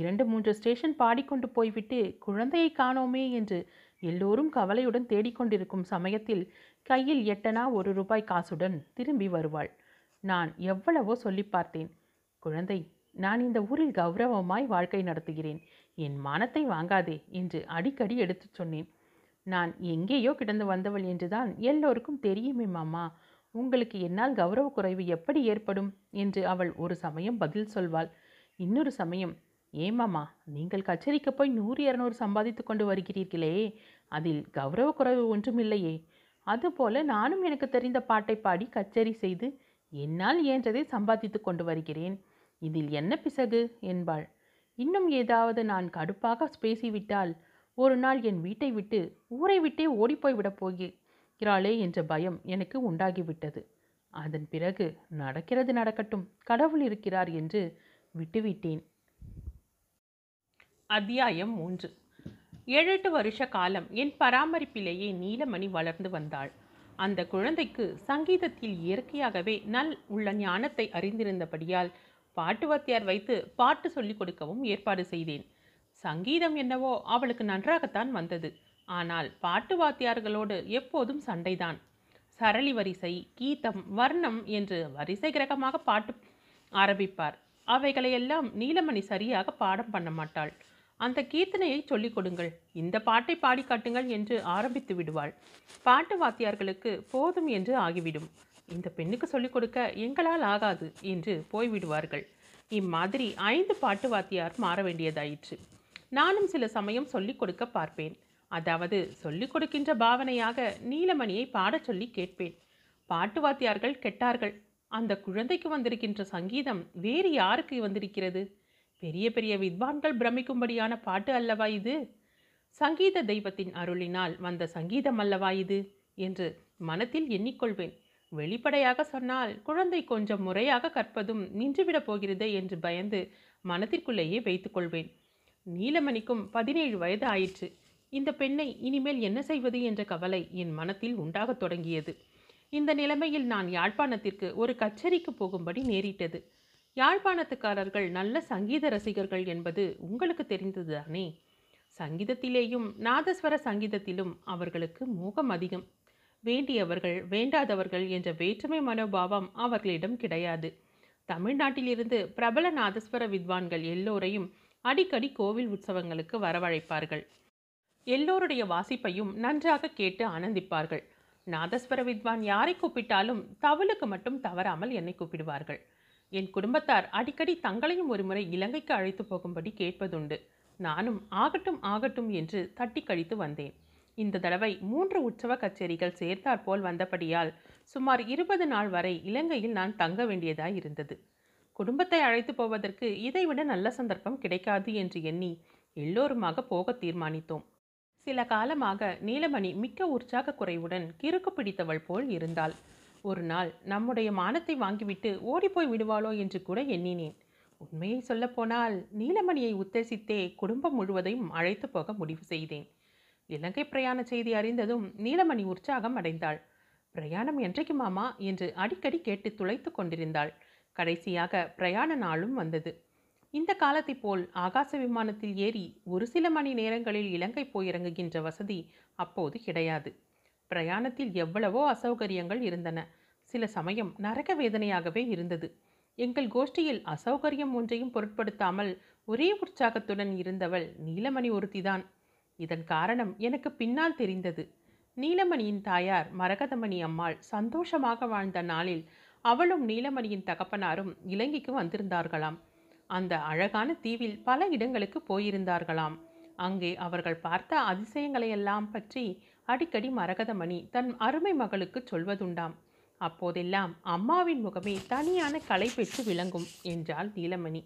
2-3 ஸ்டேஷன் பாடிக்கொண்டு போய்விட்டு குழந்தையை காணோமே என்று எல்லோரும் கவலையுடன் தேடிக்கொண்டிருக்கும் சமயத்தில் கையில் எட்டனா ₹1 காசுடன் திரும்பி வருவாள். நான் எவ்வளவோ சொல்லி பார்த்தேன். குழந்தை, நான் இந்த ஊரில் கௌரவமாய் வாழ்க்கை நடத்துகிறேன், என் மானத்தை வாங்காதே என்று அடிக்கடி எடுத்து சொன்னேன். நான் எங்கேயோ கிடந்து வந்தவள் என்றுதான் எல்லோருக்கும் தெரியுமே மாமா, உங்களுக்கு என்னால் கௌரவ குறைவு எப்படி ஏற்படும் என்று அவள் ஒரு சமயம் பதில் சொல்வாள். இன்னொரு சமயம், ஏமாமா நீங்கள் கச்சேரிக்கு போய் 100-200 சம்பாதித்து கொண்டு வருகிறீர்களே, அதில் கௌரவ குறைவு ஒன்றுமில்லையே, அதுபோல நானும் எனக்கு தெரிந்த பாட்டை பாடி கச்சேரி செய்து என்னால் இயன்றதை சம்பாதித்து கொண்டு வருகிறேன், இதில் என்ன பிசகு என்பாள். இன்னும் ஏதாவது நான் கடுப்பாக பேசிவிட்டால் ஒரு நாள் என் வீட்டை விட்டு ஊரை விட்டே ஓடிப்போய்விடப் போகிறாளே என்ற பயம் எனக்கு உண்டாகிவிட்டது. அதன் பிறகு நடக்கிறது நடக்கட்டும், கடவுள் இருக்கிறார் என்று விட்டுவிட்டேன். 3 7-8 வருஷ காலம் என் பராமரிப்பிலேயே நீலமணி வளர்ந்து வந்தாள். அந்த குழந்தைக்கு சங்கீதத்தில் இயற்கையாகவே நல் உள்ள ஞானத்தை அறிந்திருந்தபடியால் பாட்டு வாத்தியார் வைத்து பாட்டு சொல்லிக் கொடுக்கவும் ஏற்பாடு செய்தேன். சங்கீதம் என்னவோ அவளுக்கு நன்றாகத்தான் வந்தது. ஆனால் பாட்டு வாத்தியார்களோடு எப்போதும் சண்டைதான். சரளி வரிசை, கீதம், வர்ணம் என்று வரிசை கிரகமாக பாட்டு ஆரம்பிப்பார். அவைகளையெல்லாம் நீலமணி சரியாக பாடம் பண்ண மாட்டாள். அந்த கீர்த்தனையை சொல்லிக் கொடுங்கள், இந்த பாட்டை பாடி காட்டுங்கள் என்று ஆரம்பித்து விடுவாள். பாட்டு வாத்தியார்களுக்கு போதும் என்று ஆகிவிடும். இந்த பெண்ணுக்கு சொல்லிக் கொடுக்க எங்களால் ஆகாது என்று போய்விடுவார்கள். இம்மாதிரி 5 பாட்டு வாத்தியார் மாற வேண்டியதாயிற்று. நானும் சில சமயம் சொல்லிக் கொடுக்க பார்ப்பேன். அதாவது சொல்லிக் கொடுக்கின்ற பாவனையாக நீலமணியை பாடச் சொல்லி கேட்பேன். பாட்டு வாத்தியார்கள் கெட்டார்கள். அந்த குழந்தைக்கு வந்திருக்கின்ற சங்கீதம் வேறு யாருக்கு வந்திருக்கிறது? பெரிய பெரிய வித்வான்கள் பிரமிக்கும்படியான பாட்டு அல்லவா இது? சங்கீத தெய்வத்தின் அருளினால் வந்த சங்கீதம் அல்லவா இது என்று மனத்தில் எண்ணிக்கொள்வேன். வெளிப்படையாக சொன்னால் குழந்தை கொஞ்சம் முறையாக கற்பதும் நின்றுவிடப் போகிறதே என்று பயந்து மனத்திற்குள்ளேயே வைத்துக்கொள்வேன். நீலமணிக்கும் 17 வயது ஆயிற்று. இந்த பெண்ணை இனிமேல் என்ன செய்வது என்ற கவலை என் மனத்தில் உண்டாகத் தொடங்கியது. இந்த நிலைமையில் நான் யாழ்ப்பாணத்திற்கு ஒரு கச்சேரிக்கு போகும்படி நேரிட்டது. யாழ்ப்பாணத்துக்காரர்கள் நல்ல சங்கீத ரசிகர்கள் என்பது உங்களுக்கு தெரிந்ததுதானே. சங்கீதத்திலேயும் நாதஸ்வர சங்கீதத்திலும் அவர்களுக்கு மோகம் அதிகம். வேண்டியவர்கள் வேண்டாதவர்கள் என்ற வேற்றுமை மனோபாவம் அவர்களிடம் கிடையாது. தமிழ்நாட்டிலிருந்து பிரபல நாதஸ்வர வித்வான்கள் எல்லோரையும் அடிக்கடி கோவில் உற்சவங்களுக்கு வரவழைப்பார்கள். எல்லோருடைய வாசிப்பையும் நன்றாக கேட்டு ஆனந்திப்பார்கள். நாதஸ்வர வித்வான் யாரை கூப்பிட்டாலும் தவளுக்கு மட்டும் தவறாமல் என்னை கூப்பிடுவார்கள். என் குடும்பத்தார் அடிக்கடி தங்களையும் ஒருமுறை இலங்கைக்கு அழைத்து போகும்படி கேட்பதுண்டு. நானும் ஆகட்டும் ஆகட்டும் என்று தட்டி கழித்து வந்தேன். இந்த தடவை 3 உற்சவ கச்சேரிகள் சேர்த்தாற்போல் வந்தபடியால் சுமார் 20 நாள் வரை இலங்கையில் நான் தங்க வேண்டியதாய் இருந்தது. குடும்பத்தை அழைத்து போவதற்கு இதைவிட நல்ல சந்தர்ப்பம் கிடைக்காது என்று எண்ணி எல்லோருமாக போக தீர்மானித்தோம். சில காலமாக நீலமணி மிக்க உற்சாக குறைவுடன் கிறுக்கு பிடித்தவள் போல் இருந்தாள். ஒரு நாள் நம்முடைய மானத்தை வாங்கிவிட்டு ஓடிப்போய் விடுவாளோ என்று கூட எண்ணினேன். உண்மையை சொல்லப்போனால் நீலமணியை உத்தேசித்தே குடும்பம் முழுவதையும் அழைத்து போக முடிவு செய்தேன். இலங்கை பிரயாண செய்தி அறிந்ததும் நீலமணி உற்சாகம் அடைந்தாள். பிரயாணம் என்றைக்கு மாமா என்று அடிக்கடி கேட்டு துளைத்து கொண்டிருந்தாள். கடைசியாக பிரயாண நாளும் வந்தது. இந்த காலத்தை போல் ஆகாச விமானத்தில் ஏறி ஒரு சில மணி நேரங்களில் இலங்கை போயிறங்குகின்ற வசதி அப்போது கிடையாது. பிரயாணத்தில் எவ்வளவோ அசௌகரியங்கள் இருந்தன. சில சமயம் நரக வேதனையாகவே இருந்தது. எங்கள் கோஷ்டியில் அசௌகரியம் ஒன்றையும் பொருட்படுத்தாமல் ஒரே உற்சாகத்துடன் இருந்தவள் நீலமணி ஒருத்திதான். இதன் காரணம் எனக்கு பின்னால் தெரிந்தது. நீலமணியின் தாயார் மரகதமணி அம்மாள் சந்தோஷமாக வாழ்ந்த நாளில் அவளும் நீலமணியின் தகப்பனாரும் இலங்கைக்கு வந்திருந்தார்களாம். அந்த அழகான தீவில் பல இடங்களுக்கு போயிருந்தார்களாம். அங்கே அவர்கள் பார்த்த அதிசயங்களையெல்லாம் பற்றி அடிக்கடி மரகதமணி தன் அருமை மகளுக்கு சொல்வதுண்டாம். அப்போதெல்லாம் அம்மாவின் முகமே தனியான கலை பெற்று விளங்கும் என்றாள் நீலமணி.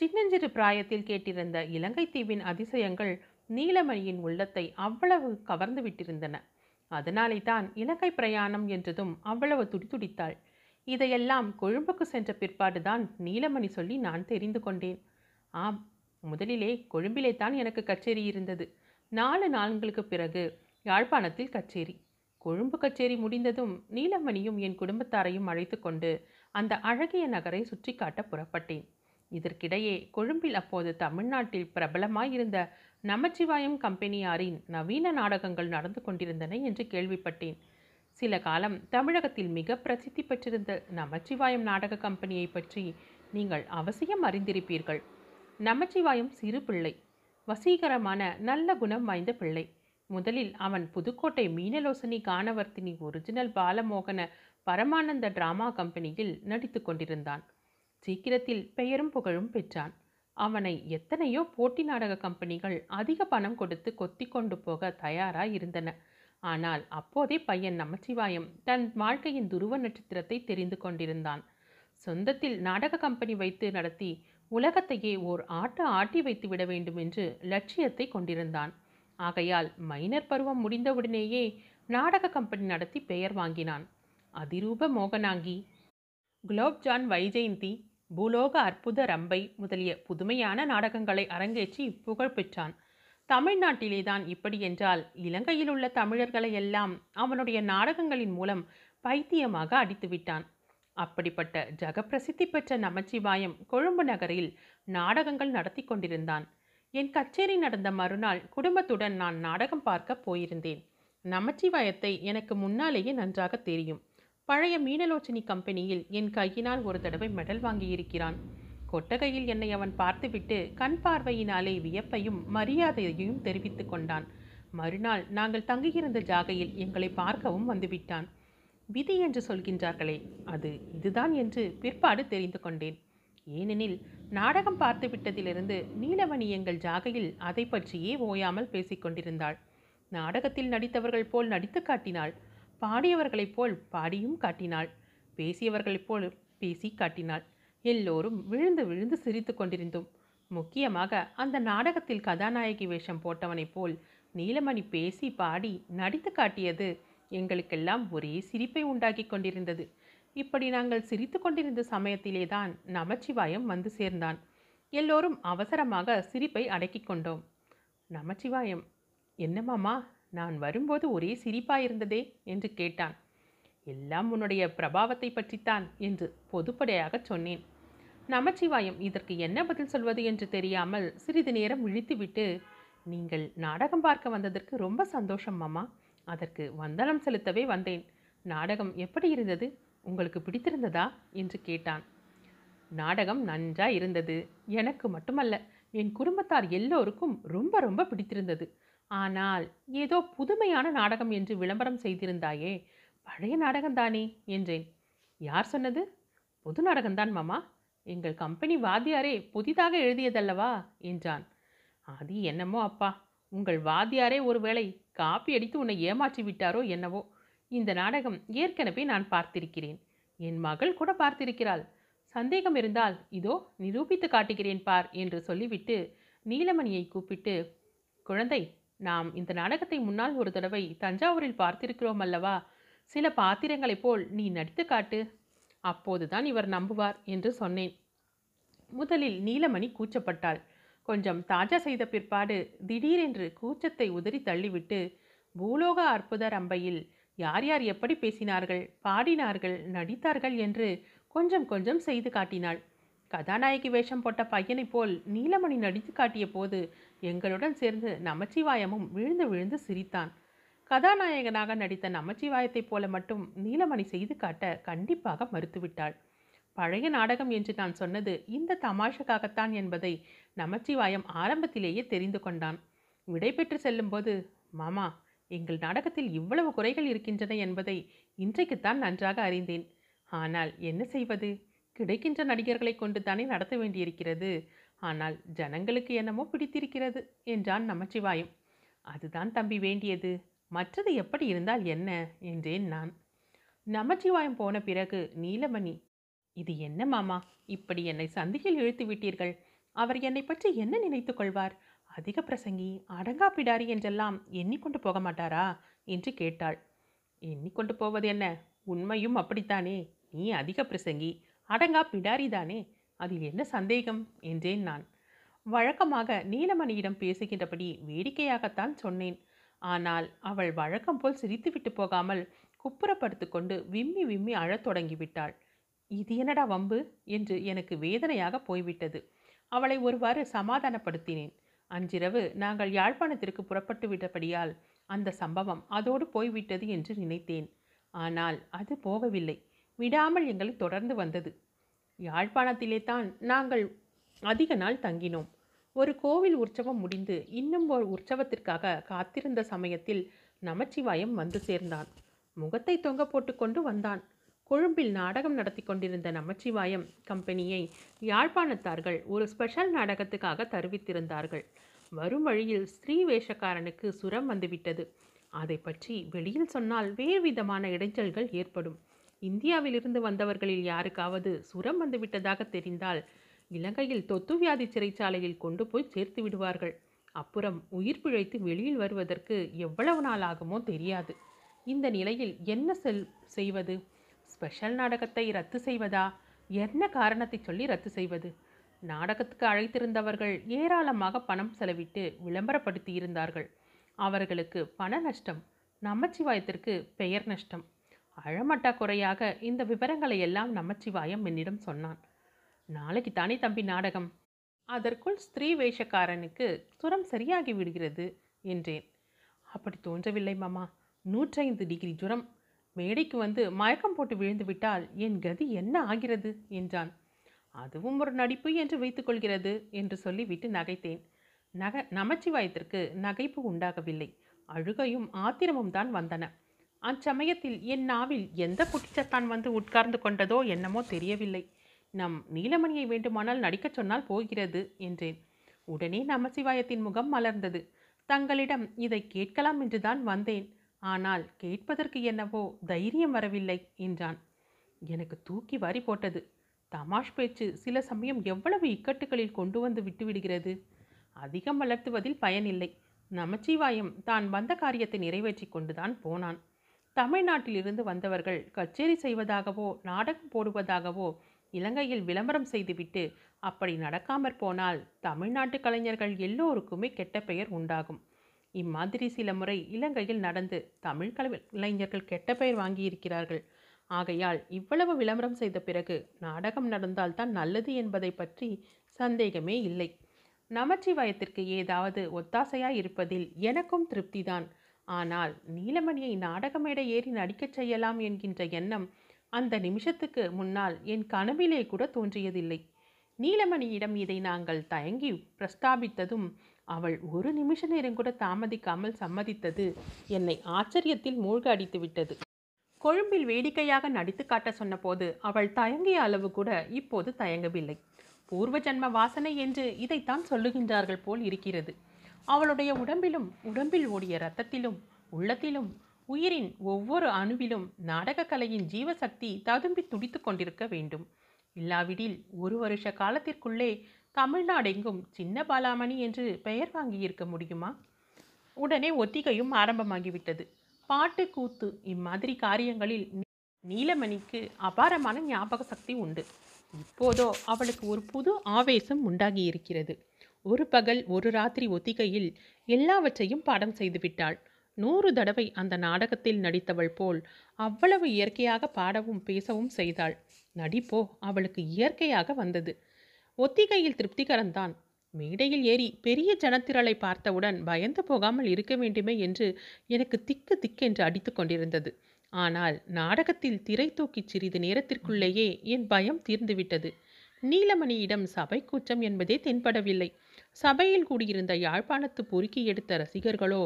சின்னஞ்சிறு பிராயத்தில் கேட்டிருந்த இலங்கை தீவின் அதிசயங்கள் நீலமணியின் உள்ளத்தை அவ்வளவு கவர்ந்து விட்டிருந்தன. அதனாலே தான் இலங்கை பிரயாணம் என்றதும் அவ்வளவு துடித்துடித்தாள். இதையெல்லாம் கொழும்புக்கு சென்ற பிற்பாடுதான் நீலமணி சொல்லி நான் தெரிந்து கொண்டேன். ஆம், முதலிலே கொழும்பிலே தான் எனக்கு கச்சேரி இருந்தது. 4 நாள்களுக்கு பிறகு யாழ்ப்பாணத்தில் கச்சேரி. கொழும்பு கச்சேரி முடிந்ததும் நீலமணியும் என் குடும்பத்தாரையும் அழைத்து கொண்டு அந்த அழகிய நகரை சுற்றி காட்ட புறப்பட்டேன். இதற்கிடையே கொழும்பில் அப்போது தமிழ்நாட்டில் பிரபலமாயிருந்த நமச்சிவாயம் கம்பெனியாரின் நவீன நாடகங்கள் நடந்து கொண்டிருந்தன என்று கேள்விப்பட்டேன். சில காலம் தமிழகத்தில் மிக பிரசித்தி பெற்றிருந்த நமச்சிவாயம் நாடக கம்பெனியை பற்றி நீங்கள் அவசியம் அறிந்திருப்பீர்கள். நமச்சிவாயம் சிறு பிள்ளை, வசீகரமான நல்ல குணம் வாய்ந்த பிள்ளை. முதலில் அவன் புதுக்கோட்டை மீனலோசனி கானவர்த்தினி ஒரிஜினல் பாலமோகன பரமானந்த டிராமா கம்பெனியில் நடித்து கொண்டிருந்தான். சீக்கிரத்தில் பெயரும் புகழும் பெற்றான். அவனை எத்தனையோ போட்டி நாடக கம்பெனிகள் அதிக பணம் கொடுத்து கொத்தி கொண்டு போக தயாராக இருந்தன. ஆனால் அப்போதே பையன் நமச்சிவாயம் தன் வாழ்க்கையின் துருவ நட்சத்திரத்தை தெரிந்து கொண்டிருந்தான். சொந்தத்தில் நாடக கம்பெனி வைத்து நடத்தி உலகத்தையே ஓர் ஆட்ட ஆட்டி வைத்து விட வேண்டும் என்று லட்சியத்தை கொண்டிருந்தான். ஆகையால் மைனர் பருவம் முடிந்தவுடனேயே நாடக கம்பெனி நடத்தி பெயர் வாங்கினான். அதிரூப மோகனாங்கி, குலோப்ஜான் வைஜெயந்தி, பூலோக அற்புத ரம்பை முதலிய புதுமையான நாடகங்களை அரங்கேற்றி புகழ் பெற்றான். தமிழ்நாட்டிலேதான் இப்படி என்றால் இலங்கையில் உள்ள தமிழர்களை எல்லாம் அவனுடைய நாடகங்களின் மூலம் பைத்தியமாக அடித்துவிட்டான். அப்படிப்பட்ட ஜகப்பிரசித்தி பெற்ற நமச்சிவாயம் கொழும்பு நகரில் நாடகங்கள் நடத்தி கொண்டிருந்தான். என் கச்சேரி நடந்த மறுநாள் குடும்பத்துடன் நான் நாடகம் பார்க்க போயிருந்தேன். நமச்சிவாயத்தை எனக்கு முன்னாலேயே நன்றாக தெரியும். பழைய மீனலோச்சனி கம்பெனியில் என் கையினால் ஒரு தடவை மெடல் வாங்கியிருக்கிறான். கொட்டகையில் என்னை அவன் பார்த்துவிட்டு கண் பார்வையினாலே வியப்பையும் மரியாதையையும் தெரிவித்து கொண்டான். மறுநாள் நாங்கள் தங்கியிருந்த ஜாகையில் எங்களை பார்க்கவும் வந்துவிட்டான். விதி என்று சொல்கின்றார்களே, அது இதுதான் என்று பிற்பாடு தெரிந்து கொண்டேன். ஏனெனில் நாடகம் பார்த்து விட்டதிலிருந்து நீலமணி எங்கள் ஜாகையில் அதை பற்றியே ஓயாமல் பேசிக்கொண்டிருந்தாள். நாடகத்தில் நடித்தவர்கள் போல் நடித்து காட்டினாள், பாடியவர்களைப் போல் பாடியும் காட்டினாள், பேசியவர்களைப் போல் பேசி காட்டினாள். எல்லோரும் விழுந்து விழுந்து சிரித்து கொண்டிருந்தோம். முக்கியமாக அந்த நாடகத்தில் கதாநாயகி வேஷம் போட்டவனைப் போல் நீலமணி பேசி பாடி நடித்து காட்டியது எங்களுக்கெல்லாம் ஒரே சிரிப்பை உண்டாக்கி கொண்டிருந்தது. இப்படி நாங்கள் சிரித்து கொண்டிருந்த சமயத்திலே தான் நமச்சிவாயம் வந்து சேர்ந்தான். எல்லோரும் அவசரமாக சிரிப்பை அடக்கி கொண்டோம். நமச்சிவாயம், என்னமாமா நான் வரும்போது ஒரே சிரிப்பாயிருந்ததே என்று கேட்டான். எல்லாம் உன்னுடைய பிரபாவத்தை பற்றித்தான் என்று பொதுப்படையாக சொன்னேன். நமச்சிவாயம் இதற்கு என்ன பதில் சொல்வது என்று தெரியாமல் சிறிது நேரம் விழித்துவிட்டு, நீங்கள் நாடகம் பார்க்க வந்ததற்கு ரொம்ப சந்தோஷம் மாமா. அதற்கு வந்தனம் செலுத்தவே வந்தேன். நாடகம் எப்படி இருந்தது? உங்களுக்கு பிடித்திருந்ததா என்று கேட்டான். நாடகம் நன்றா இருந்தது. எனக்கு மட்டுமல்ல, என் குடும்பத்தார் எல்லோருக்கும் ரொம்ப ரொம்ப பிடித்திருந்தது. ஆனால் ஏதோ புதுமையான நாடகம் என்று விளம்பரம் செய்திருந்தாயே, பழைய நாடகம்தானே என்றேன். யார் சொன்னது? புது நாடகம்தான் மாமா. எங்கள் கம்பெனி வாத்தியாரே புதிதாக எழுதியதல்லவா என்றான். அது என்னமோ அப்பா, உங்கள் வாத்தியாரே ஒருவேளை காப்பி அடித்து உன்னை ஏமாற்றி விட்டாரோ என்னவோ. இந்த நாடகம் ஏற்கனவே நான் பார்த்திருக்கிறேன். என் மகள் கூட பார்த்திருக்கிறாள். சந்தேகம் இருந்தால் இதோ நிரூபித்து காட்டுகிறேன் பார் என்று சொல்லிவிட்டு நீலமணியை கூப்பிட்டு, குழந்தை, நாம் இந்த நாடகத்தை முன்னால் ஒரு தடவை தஞ்சாவூரில் பார்த்திருக்கிறோம் அல்லவா? சில பாத்திரங்களைப் போல் நீ நடித்து காட்டு, அப்போதுதான் இவர் நம்புவார் என்று சொன்னேன். முதலில் நீலமணி கூச்சப்பட்டாள். கொஞ்சம் தாஜா செய்த பிற்பாடு திடீரென்று கூச்சத்தை உதறி தள்ளிவிட்டு, பூலோக அற்புத ரம்பையில் யார் யார் எப்படி பேசினார்கள், பாடினார்கள், நடித்தார்கள் என்று கொஞ்சம் கொஞ்சம் செய்து காட்டினாள். கதாநாயகி வேஷம் போட்ட பையனைப் போல் நீலமணி நடித்து காட்டிய போது எங்களுடன் சேர்ந்து நமச்சிவாயமும் விழுந்து விழுந்து சிரித்தான். கதாநாயகனாக நடித்த நமச்சிவாயத்தைப் போல மட்டும் நீலமணி செய்து காட்ட கண்டிப்பாக மறுத்துவிட்டாள். பழைய நாடகம் என்று நான் சொன்னது இந்த தமாஷுக்காகத்தான் என்பதை நமச்சிவாயம் ஆரம்பத்திலேயே தெரிந்து கொண்டான். விடைபெற்று செல்லும்போது, மாமா, எங்கள் நாடகத்தில் இவ்வளவு குறைகள் இருக்கின்றன என்பதை இன்றைக்குத்தான் நன்றாக அறிந்தேன். ஆனால் என்ன செய்வது? கிடைக்கின்ற நடிகர்களை கொண்டு தானே நடத்த வேண்டியிருக்கிறது. ஆனால் ஜனங்களுக்கு என்னமோ பிடித்திருக்கிறது என்றான் நமச்சிவாயம். அதுதான் தம்பி வேண்டியது. மற்றது எப்படி இருந்தால் என்ன என்றேன் நான். நமச்சிவாயம் போன பிறகு நீலமணி, இது என்ன மாமா, இப்படி என்னை சந்தியில் இழுத்து விட்டீர்கள். அவர் என்னை பற்றி என்ன நினைத்து கொள்வார்? அதிக பிரசங்கி, அடங்கா பிடாரி என்றெல்லாம் எண்ணிக்கொண்டு போக மாட்டாரா என்று கேட்டாள். எண்ணிக்கொண்டு போவது என்ன, உண்மையும் அப்படித்தானே. நீ அதிக பிரசங்கி, அடங்கா பிடாரி தானே, அதில் என்ன சந்தேகம் என்றேன் நான். வழக்கமாக நீலமணியிடம் பேசுகின்றபடி வேடிக்கையாகத்தான் சொன்னேன். ஆனால் அவள் வழக்கம் போல் சிரித்துவிட்டு போகாமல் குப்புறப்படுத்து கொண்டு விம்மி விம்மி அழத் தொடங்கிவிட்டாள். இது என்னடா வம்பு என்று எனக்கு வேதனையாக போய்விட்டது. அவளை ஒருவாறு சமாதானப்படுத்தினேன். அன்றிரவு நாங்கள் யாழ்ப்பாணத்திற்கு புறப்பட்டு விட்டபடியால் அந்த சம்பவம் அதோடு போய்விட்டது என்று நினைத்தேன். ஆனால் அது போகவில்லை, விடாமல் எங்களை தொடர்ந்து வந்தது. யாழ்ப்பாணத்திலே தான் நாங்கள் அதிக நாள் தங்கினோம். ஒரு கோவில் உற்சவம் முடிந்து இன்னும் ஒரு உற்சவத்திற்காக காத்திருந்த சமயத்தில் நமச்சிவாயம் வந்து சேர்ந்தான். முகத்தை தொங்க போட்டுக்கொண்டு வந்தான். கொழும்பில் நாடகம் நடத்தி கொண்டிருந்த நமச்சிவாயம் கம்பெனியை யாழ்ப்பாணத்தார்கள் ஒரு ஸ்பெஷல் நாடகத்துக்காக தருவித்திருந்தார்கள். வரும் வழியில் ஸ்ரீ வேஷக்காரனுக்கு சுரம் வந்துவிட்டது. அதை பற்றி வெளியில் சொன்னால் வேறு விதமான இடைஞ்சல்கள் ஏற்படும். இந்தியாவிலிருந்து வந்தவர்களில் யாருக்காவது சுரம் வந்துவிட்டதாக தெரிந்தால் இலங்கையில் தொத்து வியாதி சிறைச்சாலையில் கொண்டு போய் சேர்த்து விடுவார்கள். அப்புறம் உயிர் பிழைத்து வெளியில் வருவதற்கு எவ்வளவு நாள் ஆகுமோ தெரியாது. இந்த நிலையில் என்ன செய்வது? ஸ்பெஷல் நாடகத்தை ரத்து செய்வதா? என்ன காரணத்தை சொல்லி ரத்து செய்வது? நாடகத்துக்கு அழைத்திருந்தவர்கள் ஏராளமாக பணம் செலவிட்டு விளம்பரப்படுத்தி இருந்தார்கள். அவர்களுக்கு பண நஷ்டம், நமச்சிவாயத்திற்கு பெயர் நஷ்டம். அழமட்டா குறையாக இந்த விவரங்களை எல்லாம் நமச்சிவாயம் என்னிடம் சொன்னான். நாளைக்கு தானே தம்பி நாடகம், அதற்குள் ஸ்திரீ வேஷக்காரனுக்கு சுரம் சரியாகி விடுகிறது என்றேன். அப்படி தோன்றவில்லை மாமா, 105 டிகிரி ஜுரம். மேடைக்கு வந்து மயக்கம் போட்டு விழுந்து விட்டால் என் கதி என்ன ஆகிறது என்றான். அதுவும் ஒரு நடிப்பு என்று வைத்துக்கொள்கிறது என்று சொல்லிவிட்டு நகைத்தேன். நமச்சிவாயத்திற்கு நகைப்பு உண்டாகவில்லை. அழுகையும் ஆத்திரமும் தான் வந்தன. அச்சமயத்தில் என் நாவில் எந்த குட்டிச்சத்தான் வந்து உட்கார்ந்து கொண்டதோ என்னமோ தெரியவில்லை. நம் நீலமணியை வேண்டுமானால் நடிக்க சொன்னால் போகிறது என்றேன். உடனே நமச்சிவாயத்தின் முகம் மலர்ந்தது. தங்களிடம் இதை கேட்கலாம் என்றுதான் வந்தேன், ஆனால் கேட்பதற்கு என்னவோ தைரியம் வரவில்லை என்றான். எனக்கு தூக்கி வாரி போட்டது. தமாஷ் பேச்சு சில சமயம் எவ்வளவு இக்கட்டுகளில் கொண்டு வந்து விட்டுவிடுகிறது. அதிகம் வளர்த்துவதில் பயனில்லை. நமச்சிவாயம் தான் வந்த காரியத்தை நிறைவேற்றி கொண்டுதான் போனான். தமிழ்நாட்டிலிருந்து வந்தவர்கள் கச்சேரி செய்வதாகவோ நாடகம் போடுவதாகவோ இலங்கையில் விளம்பரம் செய்துவிட்டு அப்படி நடக்காமற் போனால் தமிழ்நாட்டு கலைஞர்கள் எல்லோருக்குமே கெட்ட பெயர் உண்டாகும். இம்மாதிரி சில முறை இலங்கையில் நடந்து தமிழ் கலைஞர்கள் கெட்ட பெயர் வாங்கியிருக்கிறார்கள். ஆகையால் இவ்வளவு விளம்பரம் செய்த பிறகு நாடகம் நடந்தால்தான் நல்லது என்பதை பற்றி சந்தேகமே இல்லை. நமச்சிவாயத்திற்கு ஏதாவது ஒத்தாசையாய் இருப்பதில் எனக்கும் திருப்திதான். ஆனால் நீலமணியை நாடக மேடை ஏறி நடிக்கச் செய்யலாம் என்கின்ற எண்ணம் அந்த நிமிஷத்துக்கு முன்னால் என் கனவிலே கூட தோன்றியதில்லை. நீலமணியிடம் இதை நாங்கள் தயங்கி பிரஸ்தாபித்ததும் அவள் ஒரு நிமிஷ நேரம் கூட தாமதிக்காமல் சம்மதித்தது என்னை ஆச்சரியத்தில் மூழ்க அடித்துவிட்டது. கொழும்பில் வேடிக்கையாக நடித்து காட்ட சொன்னபோது அவள் தயங்கிய அளவு கூட இப்போது தயங்கவில்லை. பூர்வ ஜன்ம வாசனை என்று இதைத்தான் சொல்லுகின்றார்கள் போல் இருக்கிறது. அவளுடைய உடம்பில் ஓடிய இரத்தத்திலும் உள்ளத்திலும் உயிரின் ஒவ்வொரு அணுவிலும் நாடகக் கலையின் ஜீவசக்தி ததும்பி துடித்து கொண்டிருக்க வேண்டும். இல்லாவிடில் ஒரு வருஷ காலத்திற்குள்ளே தமிழ்நாடெங்கும் சின்ன பாலாமணி என்று பெயர் வாங்கியிருக்க முடியுமா? உடனே ஒத்திகையும் ஆரம்பமாகிவிட்டது. பாட்டு, கூத்து இம்மாதிரி காரியங்களில் நீலமணிக்கு அபாரமான ஞாபக சக்தி உண்டு. இப்போதோ அவளுக்கு ஒரு புது ஆவேசம் உண்டாகியிருக்கிறது. ஒரு பகல் ஒரு ராத்திரி ஒத்திகையில் எல்லாவற்றையும் பாடம் செய்துவிட்டாள். 100 தடவை அந்த நாடகத்தில் நடித்தவள் போல் அவ்வளவு இயற்கையாக பாடவும் பேசவும் செய்தாள். நடிப்போ அவளுக்கு இயற்கையாக வந்தது. ஒத்திகையில் திருப்திகரம்தான். மேடையில் ஏறி பெரிய ஜனத்திரளை பார்த்தவுடன் பயந்து போகாமல் இருக்க வேண்டுமே என்று எனக்கு திக்கு திக்கென்று அடித்து கொண்டிருந்தது. ஆனால் நாடகத்தில் திரை தூக்கி சிறிது நேரத்திற்குள்ளேயே என் பயம் தீர்ந்துவிட்டது. நீலமணியிடம் சபை கூச்சம் என்பதே தென்படவில்லை. சபையில் கூடியிருந்த யாழ்ப்பாணத்து பொறுக்கி எடுத்த ரசிகர்களோ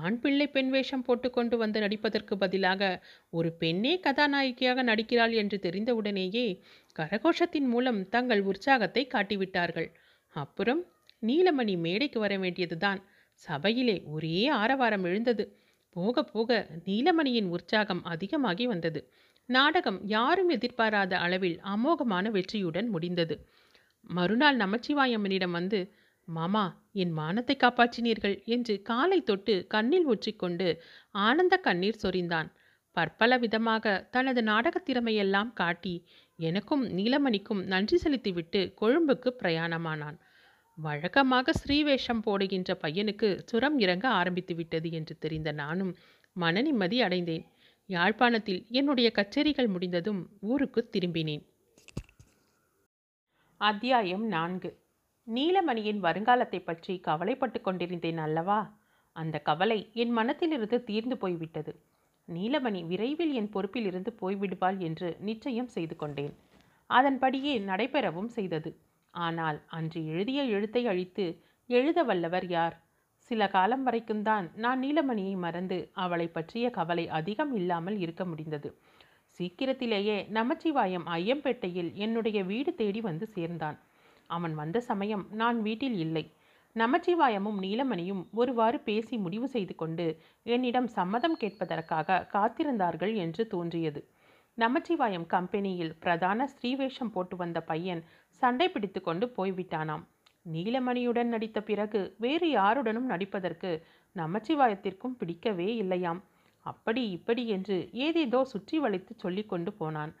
ஆண் பிள்ளை பெண் வேஷம் போட்டு கொண்டு வந்து நடிப்பதற்கு பதிலாக ஒரு பெண்ணே கதாநாயகியாக நடிக்கிறாள் என்று தெரிந்தவுடனேயே கரகோஷத்தின் மூலம் தங்கள் உற்சாகத்தை காட்டிவிட்டார்கள். அப்புறம் நீலமணி மேடைக்கு வர வேண்டியதுதான். சபையிலே ஒரே ஆரவாரம் எழுந்தது. போக போக நீலமணியின் உற்சாகம் அதிகமாகி வந்தது. நாடகம் யாரும் எதிர்பாராத அளவில் அமோகமான வெற்றியுடன் முடிந்தது. மறுநாள் நமச்சிவாயம்மனிடம் வந்து, மாமா, என் மானத்தை காப்பாற்றினீர்கள் என்று காலை தொட்டு கண்ணில் ஊற்றிக்கொண்டு ஆனந்த கண்ணீர் சொரிந்தான். பற்பல விதமாக தனது நாடகத் திறமையெல்லாம் காட்டி எனக்கும் நீலமணிக்கும் நன்றி செலுத்திவிட்டு கொழும்புக்கு பிரயாணமானான். வழக்கமாக ஸ்ரீவேஷம் போடுகின்ற பையனுக்கு சுரம் இறங்க ஆரம்பித்து விட்டது என்று தெரிந்த நானும் மனநிம்மதி அடைந்தேன். யாழ்ப்பாணத்தில் என்னுடைய கச்சேரிகள் முடிந்ததும் ஊருக்கு திரும்பினேன். அத்தியாயம் 4. நீலமணியின் வருங்காலத்தை பற்றி கவலைப்பட்டு கொண்டிருந்தேன் அல்லவா? அந்த கவலை என் மனத்திலிருந்து தீர்ந்து போய்விட்டது. நீலமணி விரைவில் என் பொறுப்பிலிருந்து போய்விடுவாள் என்று நிச்சயம் செய்து கொண்டேன். அதன்படியே நடைபெறவும் செய்தது. ஆனால் அன்று எழுதிய எழுத்தை அழித்து எழுத வல்லவர் யார்? சில காலம் வரைக்கும் தான் நான் நீலமணியை மறந்து அவளை பற்றிய கவலை அதிகம் இல்லாமல் இருக்க முடிந்தது. சீக்கிரத்திலேயே நமச்சிவாயம் ஐயம்பேட்டையில் என்னுடைய வீடு தேடி வந்து சேர்ந்தான். அவன் வந்த சமயம் நான் வீட்டில் இல்லை. நமச்சிவாயமும் நீலமணியும் ஒருவாறு பேசி முடிவு செய்து கொண்டு என்னிடம் சம்மதம் கேட்பதற்காக காத்திருந்தார்கள் என்று தோன்றியது. நமச்சிவாயம் கம்பெனியில் பிரதான ஸ்ரீவேஷம் போட்டு வந்த பையன் சண்டை பிடித்து கொண்டு போய்விட்டானாம். நீலமணியுடன் நடித்த பிறகு வேறு யாருடனும் நடிப்பதற்கு நமச்சிவாயத்திற்கும் பிடிக்கவே இல்லையாம். அப்படி இப்படி என்று ஏதேதோ சுற்றி வளைத்து சொல்லி கொண்டு போனான்.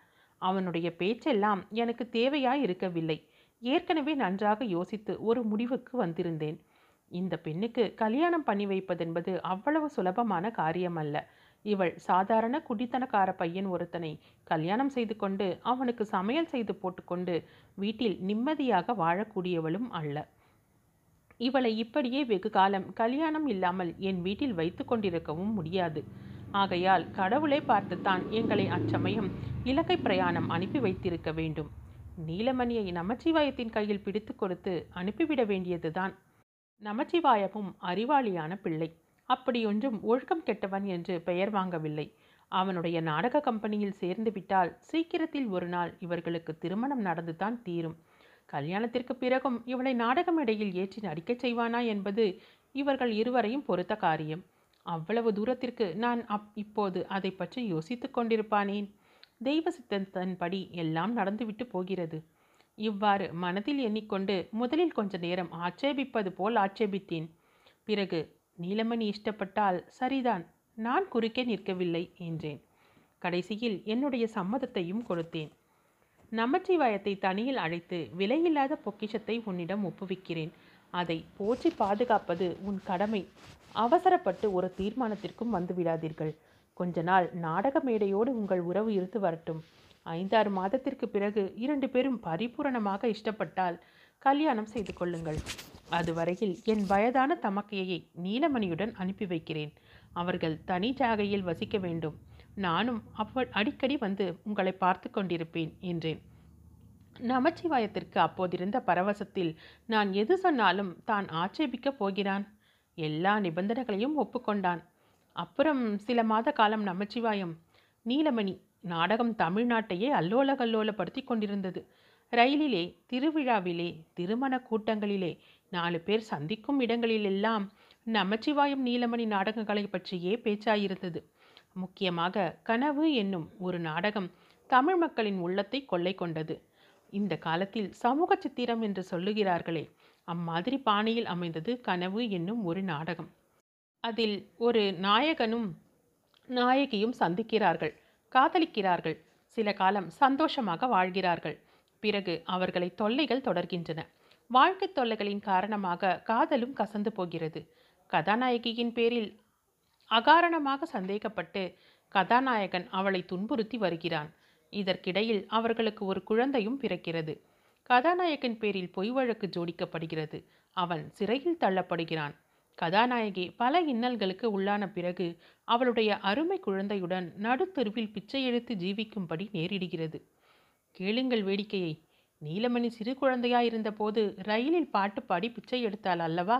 அவனுடைய பேச்செல்லாம் எனக்கு தேவையாய் இருக்கவில்லை. ஏற்கனவே நன்றாக யோசித்து ஒரு முடிவுக்கு வந்திருந்தேன். இந்த பெண்ணுக்கு கல்யாணம் பண்ணி வைப்பதென்பது அவ்வளவு சுலபமான காரியமல்ல. இவள் சாதாரண குடித்தனக்கார பையன் ஒருத்தனை கல்யாணம் செய்து கொண்டு அவனுக்கு சமையல் செய்து போட்டுக்கொண்டு வீட்டில் நிம்மதியாக வாழக்கூடியவளும் அல்ல. இவளை இப்படியே வெகு காலம் கல்யாணம் இல்லாமல் என் வீட்டில் வைத்து கொண்டிருக்கவும் முடியாது. ஆகையால் கடவுளை பார்த்துத்தான் எங்களை அச்சமயம் இலங்கை பிரயாணம் அனுப்பி வைத்திருக்க வேண்டும். நீலமணியை நமச்சிவாயத்தின் கையில் பிடித்து கொடுத்து அனுப்பிவிட வேண்டியதுதான். நமச்சிவாயமும் அறிவாளியான பிள்ளை, அப்படியொன்றும் ஒழுக்கம் கெட்டவன் என்று பெயர் வாங்கவில்லை. அவனுடைய நாடக கம்பெனியில் சேர்ந்து விட்டால் சீக்கிரத்தில் ஒரு நாள் இவர்களுக்கு திருமணம் நடந்துதான் தீரும். கல்யாணத்திற்கு பிறகும் இவளை நாடக மேடையில் ஏற்றி நடிக்கச் செய்வானா என்பது இவர்கள் இருவரையும் பொறுத்த காரியம். அவ்வளவு தூரத்திற்கு நான் இப்போது அதை பற்றி யோசித்து கொண்டிருப்பானேன்? தெய்வ சித்தத்தின்படி எல்லாம் நடந்துவிட்டு போகிறது. இவ்வாறு மனதில் எண்ணிக்கொண்டு முதலில் கொஞ்ச நேரம் ஆட்சேபிப்பது போல் ஆட்சேபித்தேன். பிறகு நீலமணி இஷ்டப்பட்டால் சரிதான், நான் குறுக்கே நிற்கவில்லை என்றேன். கடைசியில் என்னுடைய சம்மதத்தையும் கொடுத்தேன். நமச்சிவாயத்தை தனியில் அழைத்து விலையில்லாத பொக்கிஷத்தை உன்னிடம் ஒப்புவிக்கிறேன். அதை போற்றி பாதுகாப்பது உன் கடமை. அவசரப்பட்டு ஒரு தீர்மானத்திற்கும் வந்துவிடாதீர்கள். கொஞ்ச நாள் நாடக மேடையோடு உங்கள் உறவு இருந்து வரட்டும். 5-6 மாதத்திற்கு பிறகு 2 பேரும் பரிபூரணமாக இஷ்டப்பட்டால் கல்யாணம் செய்து கொள்ளுங்கள். அதுவரையில் என் வயதான தமக்கையை நீலமணியுடன் அனுப்பி வைக்கிறேன். அவர்கள் தனி ஜாகையில் வசிக்க வேண்டும். நானும் அடிக்கடி வந்து உங்களை பார்த்து கொண்டிருப்பேன் என்றேன். நமச்சிவாயத்திற்கு அப்போதிருந்த பரவசத்தில் நான் எது சொன்னாலும் தான் ஆட்சேபிக்கப் போகிறான். எல்லா நிபந்தனைகளையும் ஒப்புக்கொண்டான். அப்புறம் சில மாத காலம் நமச்சிவாயம் நீலமணி நாடகம் தமிழ்நாட்டையே அல்லோல கல்லோலப்படுத்தி கொண்டிருந்தது. ரயிலிலே, திருவிழாவிலே, திருமண கூட்டங்களிலே, 4 பேர் சந்திக்கும் இடங்களிலெல்லாம் நமச்சிவாயம் நீலமணி நாடகங்களை பற்றியே பேச்சாயிருந்தது. முக்கியமாக கனவு என்னும் ஒரு நாடகம் தமிழ் மக்களின் உள்ளத்தை கொள்ளை கொண்டது. இந்த காலத்தில் சமூக சித்திரம் என்று சொல்லுகிறார்களே, அம்மாதிரி பாணியில் அமைந்தது கனவு என்னும் ஒரு நாடகம். அதில் ஒரு நாயகனும் நாயகியும் சந்திக்கிறார்கள், காதலிக்கிறார்கள், சில காலம் சந்தோஷமாக வாழ்கிறார்கள். பிறகு அவர்களை தொல்லைகள் தொடர்கின்றன. வாழ்க்கை தொல்லைகளின் காரணமாக காதலும் கசந்து போகிறது. கதாநாயகியின் பேரில் அகாரணமாக சந்தேகப்பட்டு கதாநாயகன் அவளை துன்புறுத்தி வருகிறான். இதற்கிடையில் அவர்களுக்கு ஒரு குழந்தையும் பிறக்கிறது. கதாநாயகன் பேரில் பொய் வழக்கு ஜோடிக்கப்படுகிறது. அவன் சிறையில் தள்ளப்படுகிறான். கதாநாயகி பல இன்னல்களுக்கு உள்ளான பிறகு அவளுடைய அருமை குழந்தையுடன் நடுத்தெருவில் பிச்சை எடுத்து ஜீவிக்கும்படி நேரிடுகிறது. கேளுங்கள் வேடிக்கையை. நீலமணி சிறு குழந்தையாயிருந்த போது ரயிலில் பாட்டு பாடி பிச்சை எடுத்தாள் அல்லவா?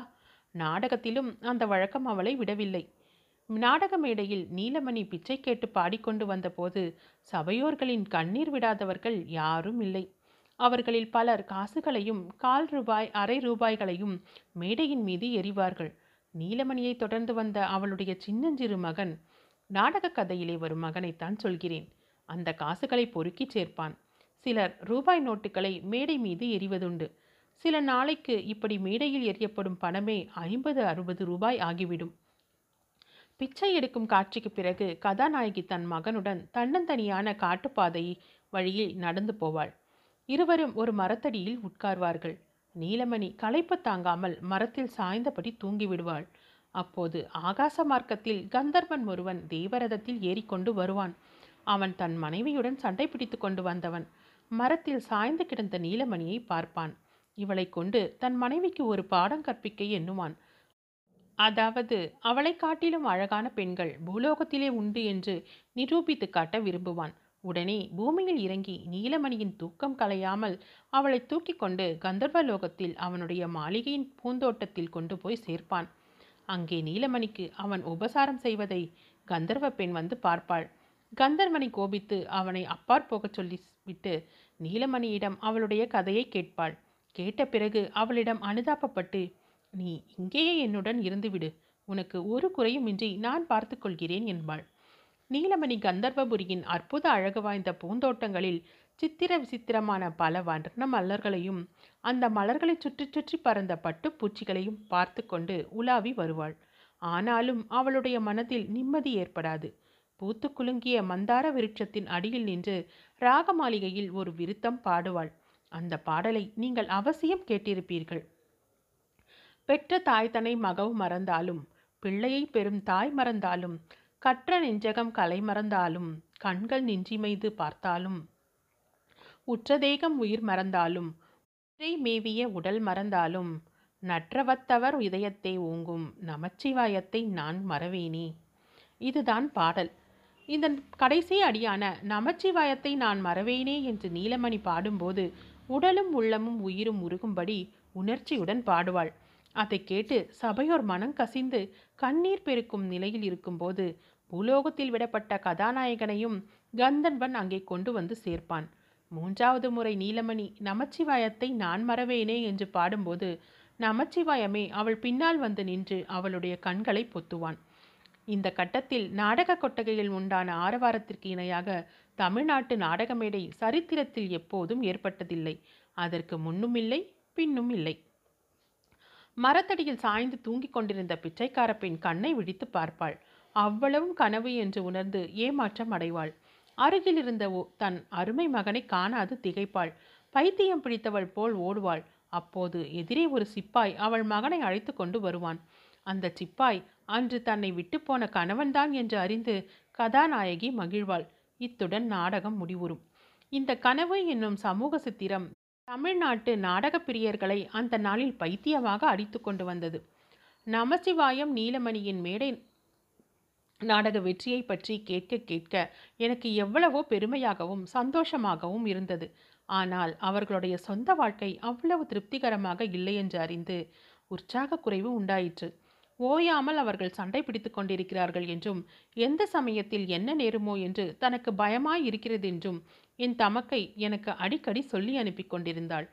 நாடகத்திலும் அந்த வழக்கம் அவளை விடவில்லை. நாடக மேடையில் நீலமணி பிச்சை கேட்டு பாடிக்கொண்டு வந்தபோது சபையோர்களின் கண்ணீர் விடாதவர்கள் யாரும் இல்லை. அவர்களில் பலர் காசுகளையும் ₹1/4 ₹1/2 மேடையின் மீது எறிவார்கள். நீலமணியை தொடர்ந்து வந்த அவளுடைய சின்னஞ்சிறு மகன், நாடக கதையிலே வரும் மகனைத்தான் சொல்கிறேன், அந்த காசுகளை பொறுக்கி சேர்ப்பான். சிலர் ரூபாய் நோட்டுகளை மேடை மீது எறிவதுண்டு. சில நாளைக்கு இப்படி மேடையில் எறியப்படும் பணமே ₹50-60 ஆகிவிடும். பிச்சை எடுக்கும் காட்சிக்கு பிறகு கதாநாயகி தன் மகனுடன் தன்னந்தனியான காட்டுப்பாதை வழியில் நடந்து போவாள். இருவரும் ஒரு மரத்தடியில் உட்கார்வார்கள். நீலமணி களைப்பு தாங்காமல் மரத்தில் சாய்ந்தபடி தூங்கிவிடுவாள். அப்போது ஆகாச மார்க்கத்தில் கந்தர்வன் ஒருவன் தேவரதத்தில் ஏறிக்கொண்டு வருவான். அவன் தன் மனைவியுடன் சண்டை பிடித்து கொண்டு வந்தவன். மரத்தில் சாய்ந்து கிடந்த நீலமணியை பார்ப்பான். இவளை கொண்டு தன் மனைவிக்கு ஒரு பாடம் கற்பிக்க எண்ணுவான். அதாவது அவளை காட்டிலும் அழகான பெண்கள் பூலோகத்திலே உண்டு என்று நிரூபித்து காட்ட விரும்புவான். உடனே பூமியில் இறங்கி நீலமணியின் தூக்கம் கலையாமல் அவளை தூக்கி கொண்டு கந்தர்வலோகத்தில் அவனுடைய மாளிகையின் பூந்தோட்டத்தில் கொண்டு போய் சேர்ப்பான். அங்கே நீலமணிக்கு அவன் உபசாரம் செய்வதை கந்தர்வ பெண் வந்து பார்ப்பாள். கந்தர்வனை கோபித்து அவனை அப்பாற்போகச் சொல்லிவிட்டு நீலமணியிடம் அவளுடைய கதையை கேட்பாள். கேட்ட பிறகு அவளிடம் அனுதாபப்பட்டு, நீ இங்கேயே என்னுடன் இருந்துவிடு, உனக்கு ஒரு குறையுமின்றி நான் பார்த்து கொள்கிறேன் என்பாள். நீலமணி கந்தர்வபுரியின் அற்புத அழகு வாய்ந்த பூந்தோட்டங்களில் சித்திர விசித்திரமான பல வண்ண மலர்களையும் அந்த மலர்களை சுற்றி சுற்றி பறந்த பட்டுப்பூச்சிகளையும் பார்த்து கொண்டு உலாவி வருவாள். ஆனாலும் அவளுடைய மனதில் நிம்மதி ஏற்படாது. பூத்து குலுங்கிய மந்தார விருட்சத்தின் அடியில் நின்று ராகமாளிகையில் ஒரு விருத்தம் பாடுவாள். அந்த பாடலை நீங்கள் அவசியம் கேட்டிருப்பீர்கள். பெற்ற தாய் தன்னை மகவு மறந்தாலும், பிள்ளையை பெறும் தாய் மறந்தாலும், கற்ற நெஞ்சகம் கலை மறந்தாலும், கண்கள் நெஞ்சிமைது பார்த்தாலும், உற்றதேகம் உயிர் மறந்தாலும், உரை மேவிய உடல் மறந்தாலும், நற்றவத்தவர் இதயத்தை ஓங்கும் நமச்சிவாயத்தை நான் மறவேனே. இதுதான் பாடல். இதன் கடைசி அடியான நமச்சிவாயத்தை நான் மறவேனே என்று நீலமணி பாடும்போது உடலும் உள்ளமும் உயிரும் உருகும்படி உணர்ச்சியுடன் பாடுவாள். அதை கேட்டு சபையோர் மனம் கசிந்து கண்ணீர் பெருக்கும் நிலையில் இருக்கும்போது பூலோகத்தில் விடப்பட்ட கதாநாயகனையும் கந்தன்வன் அங்கே கொண்டு வந்து சேர்ப்பான். 3வது முறை நீலமணி நமச்சிவாயத்தை நான் மறவேனே என்று பாடும்போது நமச்சிவாயமே அவள் பின்னால் வந்து நின்று அவளுடைய கண்களை பொத்துவான். இந்த கட்டத்தில் நாடக கொட்டகையில் உண்டான ஆரவாரத்திற்கு இணையாக தமிழ்நாட்டு நாடக மேடை சரித்திரத்தில் எப்போதும் ஏற்பட்டதில்லை. அதற்கு முன்னும் இல்லை, பின்னும் இல்லை. மரத்தடியில் சாய்ந்து தூங்கிக் கொண்டிருந்த பிச்சைக்கார பெண் கண்ணை விழித்து பார்ப்பாள். அவ்வளவும் கனவு என்று உணர்ந்து ஏமாற்றம் அடைவாள். அருகிலிருந்த தன் அருமை மகனை காணாது திகைப்பாள். பைத்தியம் பிடித்தவள் போல் ஓடுவாள். அப்போது எதிரே ஒரு சிப்பாய் அவள் மகனை அழைத்து கொண்டு வருவான். அந்த சிப்பாய் அன்று தன்னை விட்டுப்போன கணவன்தான் என்று அறிந்து கதாநாயகி மகிழ்வாள். இத்துடன் நாடகம் முடிவுறும். இந்த கனவு என்னும் சமூக சித்திரம் தமிழ்நாட்டு நாடக பிரியர்களை அந்த நாளில் பைத்தியமாக அடித்து கொண்டு வந்தது. நமச்சிவாயம் நீலமணியின் மேடை நாடக வெற்றியை பற்றி கேட்க கேட்க எனக்கு எவ்வளவோ பெருமையாகவும் சந்தோஷமாகவும் இருந்தது. ஆனால் அவர்களுடைய சொந்த வாழ்க்கை அவ்வளவு திருப்திகரமாக இல்லை என்று அறிந்து உற்சாக குறைவு உண்டாயிற்று. ஓயாமல் அவர்கள் சண்டை பிடித்து கொண்டிருக்கிறார்கள் என்றும் எந்த சமயத்தில் என்ன நேருமோ என்று தனக்கு பயமாய் இருக்கிறது என்றும் என் தமக்கை எனக்கு அடிக்கடி சொல்லி அனுப்பி கொண்டிருந்தாள்.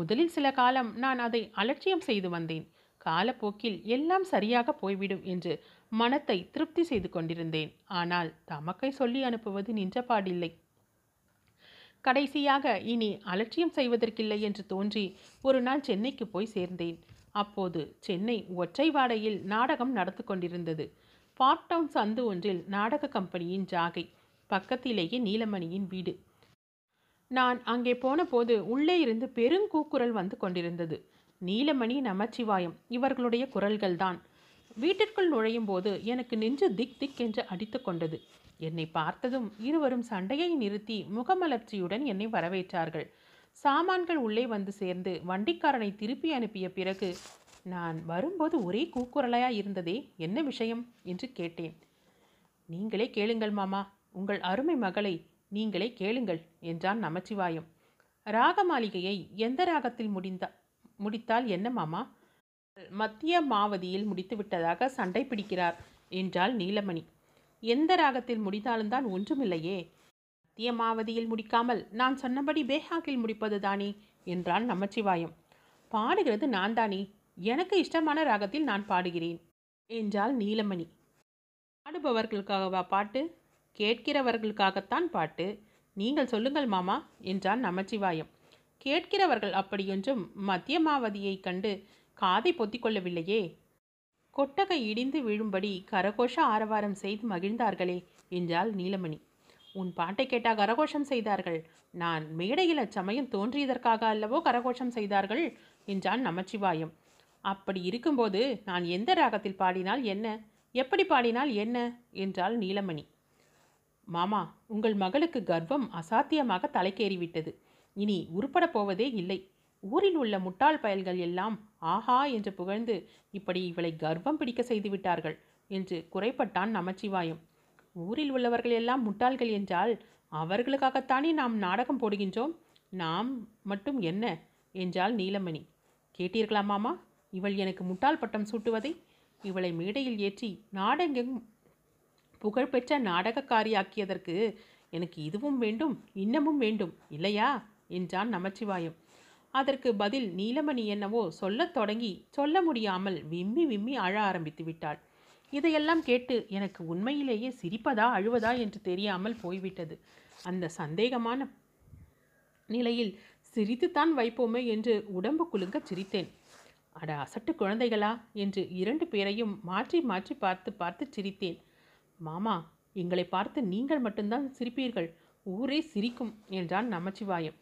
முதலில் சில காலம் நான் அதை அலட்சியம் செய்து வந்தேன். காலப்போக்கில் எல்லாம் சரியாக போய்விடும் என்று மனத்தை திருப்தி செய்து கொண்டிருந்தேன். ஆனால் தமக்கை சொல்லி அனுப்புவது நின்ற பாடில்லை. கடைசியாக இனி அலட்சியம் செய்வதற்கில்லை என்று தோன்றி ஒரு நாள் சென்னைக்கு போய் சேர்ந்தேன். அப்போது சென்னை ஒற்றை வாடையில் நாடகம் நடத்து கொண்டிருந்தது. பார்க் டவுன் சந்து ஒன்றில் நாடக கம்பெனியின் ஜாகை, பக்கத்திலேயே நீலமணியின் வீடு. நான் அங்கே போன போது உள்ளே இருந்து பெருங்கூக்குரல் வந்து கொண்டிருந்தது. நீலமணி, நமச்சிவாயம் இவர்களுடைய குரல்கள்தான். வீட்டிற்குள் நுழையும் போது எனக்கு நெஞ்சு திக் திக் என்று அடித்து கொண்டது. என்னை பார்த்ததும் இருவரும் சண்டையை நிறுத்தி முகமலர்ச்சியுடன் என்னை வரவேற்றார்கள். சாமான்கள் உள்ளே வந்து சேர்ந்து வண்டிக்காரனை திருப்பி அனுப்பிய பிறகு நான் வரும்போது ஒரே கூக்குரலாய் இருந்ததே, என்ன விஷயம் என்று கேட்டேன். நீங்களே கேளுங்கள் மாமா, உங்கள் அருமை மகளை நீங்களே கேளுங்கள் என்றான் நமச்சிவாயம். ராகமாளிகையை எந்த ராகத்தில் முடித்தால் என்ன மாமா? மத்திய மாவதியில் முடித்து விட்டதாக சண்டை பிடிக்கிறார் என்றாள் நீலமணி. எந்த ராகத்தில் முடித்தாலும்தான் ஒன்றுமில்லையே, மத்திய மாவதியில் முடிக்காமல் நான் சொன்னபடி பேஹாக்கில் முடிப்பது தானே என்றான் நமச்சிவாயம். பாடுகிறது நான் தானே, எனக்கு இஷ்டமான ராகத்தில் நான் பாடுகிறேன் என்றாள் நீலமணி. பாடுபவர்களுக்காகவா பாட்டு? கேட்கிறவர்களுக்காகத்தான் பாட்டு. நீங்கள் சொல்லுங்கள் மாமா என்றான் நமச்சிவாயம். கேட்கிறவர்கள் அப்படியொன்றும் மத்தியமாவதியை கண்டு காதை பொத்திக்கொள்ளவில்லையே, கொட்டகை இடிந்து விழும்படி கரகோஷ ஆரவாரம் செய்து மகிழ்ந்தார்களே என்றாள் நீலமணி. உன் பாட்டை கேட்டால் கரகோஷம் செய்தார்கள், நான் மேடையில் அச்சமயம் தோன்றியதற்காக அல்லவோ கரகோஷம் செய்தார்கள் என்றான் நமச்சிவாயம். அப்படி இருக்கும்போது நான் எந்த ராகத்தில் பாடினால் என்ன, எப்படி பாடினால் என்ன என்றாள் நீலமணி. மாமா, உங்கள் மகளுக்கு கர்வம் அசாத்தியமாக தலைக்கேறிவிட்டது. இனி உருப்பட போவதே இல்லை. ஊரில் உள்ள முட்டாள் பயல்கள் எல்லாம் ஆஹா என்று புகழ்ந்து இப்படி இவளை கர்வம் பிடிக்க செய்துவிட்டார்கள் என்று குறைப்பட்டான் நமச்சிவாயம். ஊரில் உள்ளவர்கள் எல்லாம் முட்டாள்கள் என்றால் அவர்களுக்காகத்தானே நாம் நாடகம் போடுகின்றோம், நாம் மட்டும் என்ன என்றாள் நீலமணி. கேட்டீர்களா மாமா, இவள் எனக்கு முட்டாள் பட்டம் சூட்டுவதை? இவளை மேடையில் ஏற்றி நாடெங்கும் புகழ்பெற்ற நாடகக்காரியாக்கியதற்கு எனக்கு இதுவும் வேண்டும், இன்னமும் வேண்டும் இல்லையா என்றான் நமச்சிவாயம். அதற்கு பதில் நீலமணி என்னவோ சொல்லத் தொடங்கி சொல்ல முடியாமல் விம்மி விம்மி அழ ஆரம்பித்து விட்டாள். இதையெல்லாம் கேட்டு எனக்கு உண்மையிலேயே சிரிப்பதா அழுவதா என்று தெரியாமல் போய்விட்டது. அந்த சந்தேகமான நிலையில் சிரித்துத்தான் வைப்போமே என்று உடம்பு குலுங்க சிரித்தேன். அட அசட்டு குழந்தைகளா என்று இரண்டு பேரையும் மாற்றி மாற்றி பார்த்து பார்த்து சிரித்தேன். மாமா, எங்களை பார்த்து நீங்கள் மட்டும்தான் சிரிப்பீர்கள், ஊரே சிரிக்கும் என்றான் நமச்சிவாயம்.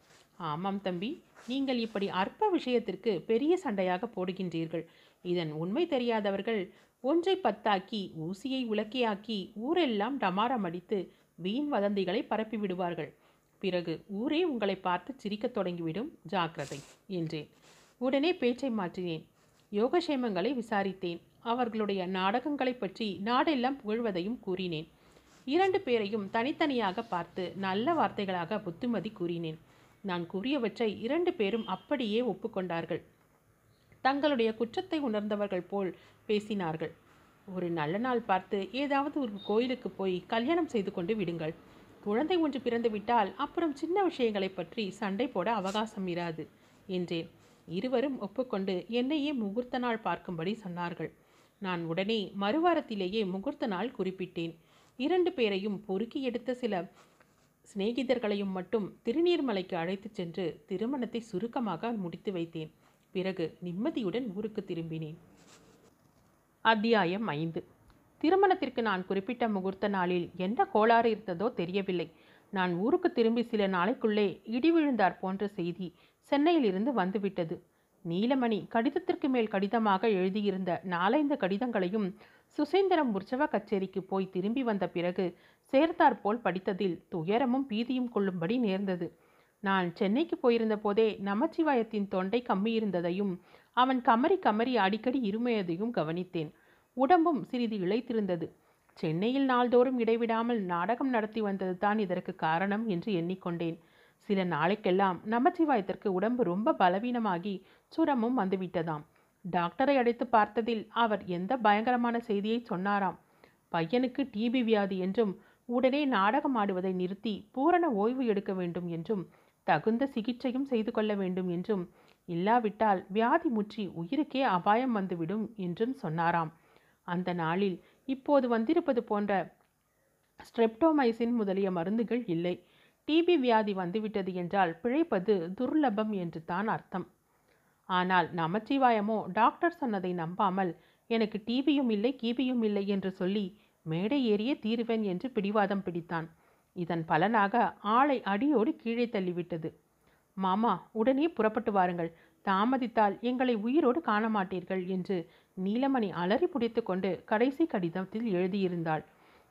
ஆமாம் தம்பி, நீங்கள் இப்படி அற்ப விஷயத்திற்கு பெரிய சண்டையாக போடுகின்றீர்கள். இதன் உண்மை தெரியாதவர்கள் ஒன்றை பத்தாக்கி ஊசியை உலக்கையாக்கி ஊரெல்லாம் டமாரம் அடித்து வீண் வதந்திகளை பரப்பி விடுவார்கள். பிறகு ஊரே உங்களை பார்த்து சிரிக்கத் தொடங்கிவிடும், ஜாக்கிரதை என்றேன். உடனே பேச்சை மாற்றினேன். யோகக்ஷேமங்களை விசாரித்தேன். அவர்களுடைய நாடகங்களை பற்றி நாடெல்லாம் புகழ்வதையும் கூறினேன். இரண்டு பேரையும் தனித்தனியாக பார்த்து நல்ல வார்த்தைகளாக புத்திமதி கூறினேன். நான் கூறியவற்றை இரண்டு பேரும் அப்படியே ஒப்புக்கொண்டார்கள். தங்களுடைய குற்றத்தை உணர்ந்தவர்கள் போல் பேசினார்கள். ஒரு நல்ல நாள் பார்த்து ஏதாவது ஒரு கோயிலுக்கு போய் கல்யாணம் செய்து கொண்டு விடுங்கள். குழந்தை ஒன்று பிறந்துவிட்டால் அப்புறம் சின்ன விஷயங்களை பற்றி சண்டை போட அவகாசம் இராது என்றேன். இருவரும் ஒப்புக்கொண்டு என்னையே முகூர்த்த நாள் பார்க்கும்படி சொன்னார்கள். நான் உடனே மறுவாரத்திலேயே முகூர்த்த நாள் குறிப்பிட்டேன். இரண்டு பேரையும் பொறுக்கி எடுத்த சில சிநேகிதர்களையும் மட்டும் திருநீர்மலைக்கு அழைத்து சென்று திருமணத்தை சுருக்கமாக முடித்து வைத்தேன். பிறகு நிம்மதியுடன் ஊருக்கு திரும்பினேன். அத்தியாயம் 5. திருமணத்திற்கு நான் குறிப்பிட்ட முகூர்த்த நாளில் என்ன கோளாறு இருந்ததோ தெரியவில்லை. நான் ஊருக்கு திரும்பி சில நாளைக்குள்ளே இடி விழுந்தார் போன்ற செய்தி சென்னையிலிருந்து வந்துவிட்டது. நீலமணி கடிதத்திற்கு மேல் கடிதமாக எழுதியிருந்த 4-5 கடிதங்களையும் சுசேந்திரம் உற்சவ கச்சேரிக்கு போய் திரும்பி வந்த பிறகு சேர்த்தாற்போல் படித்ததில் துயரமும் பீதியும் கொள்ளும்படி நேர்ந்தது. நான் சென்னைக்கு போயிருந்த போதே நமச்சிவாயத்தின் தொண்டை கம்மியிருந்ததையும் அவன் கமரி கமரி அடிக்கடி இருமையதையும் கவனித்தேன். உடம்பும் சிறிது இழைத்திருந்தது. சென்னையில் நாள்தோறும் இடைவிடாமல் நாடகம் நடத்தி வந்தது தான் இதற்கு காரணம் என்று எண்ணிக்கொண்டேன். சில நாளைக்கெல்லாம் நமச்சிவாயத்திற்கு உடம்பு ரொம்ப பலவீனமாகி சுரமும் வந்துவிட்டதாம். டாக்டரை அழைத்து பார்த்ததில் அவர் எந்த பயங்கரமான செய்தியை சொன்னாராம். பையனுக்கு டிபி வியாதி என்றும், உடனே நாடகம் ஆடுவதை நிறுத்தி பூரண ஓய்வு எடுக்க வேண்டும் என்றும், தகுந்த சிகிச்சையும் செய்து கொள்ள வேண்டும் என்றும், இல்லாவிட்டால் வியாதி முற்றி உயிருக்கே அபாயம் வந்துவிடும் என்றும் சொன்னாராம். அந்த நாளில் இப்போது வந்திருப்பது போன்ற ஸ்ட்ரெப்டோமைசின் முதலிய மருந்துகள் இல்லை. டிபி வியாதி வந்துவிட்டது என்றால் பிழைப்பது துர்லபம் என்று தான் அர்த்தம். ஆனால் நமச்சிவாயமோ டாக்டர் சொன்னதை நம்பாமல் எனக்கு டிபியும் இல்லை கிபியும் இல்லை என்று சொல்லி மேடை ஏறிய தீர்வேன் என்று பிடிவாதம் பிடித்தான். இதன் பலனாக ஆளை அடியோடு கீழே தள்ளிவிட்டது. மாமா, உடனே புறப்பட்டு வாருங்கள், தாமதித்தால் எங்களை உயிரோடு காண மாட்டீர்கள் என்று நீலமணி அலறி புடைத்து கொண்டு கடைசி கடிதத்தில் எழுதியிருந்தாள்.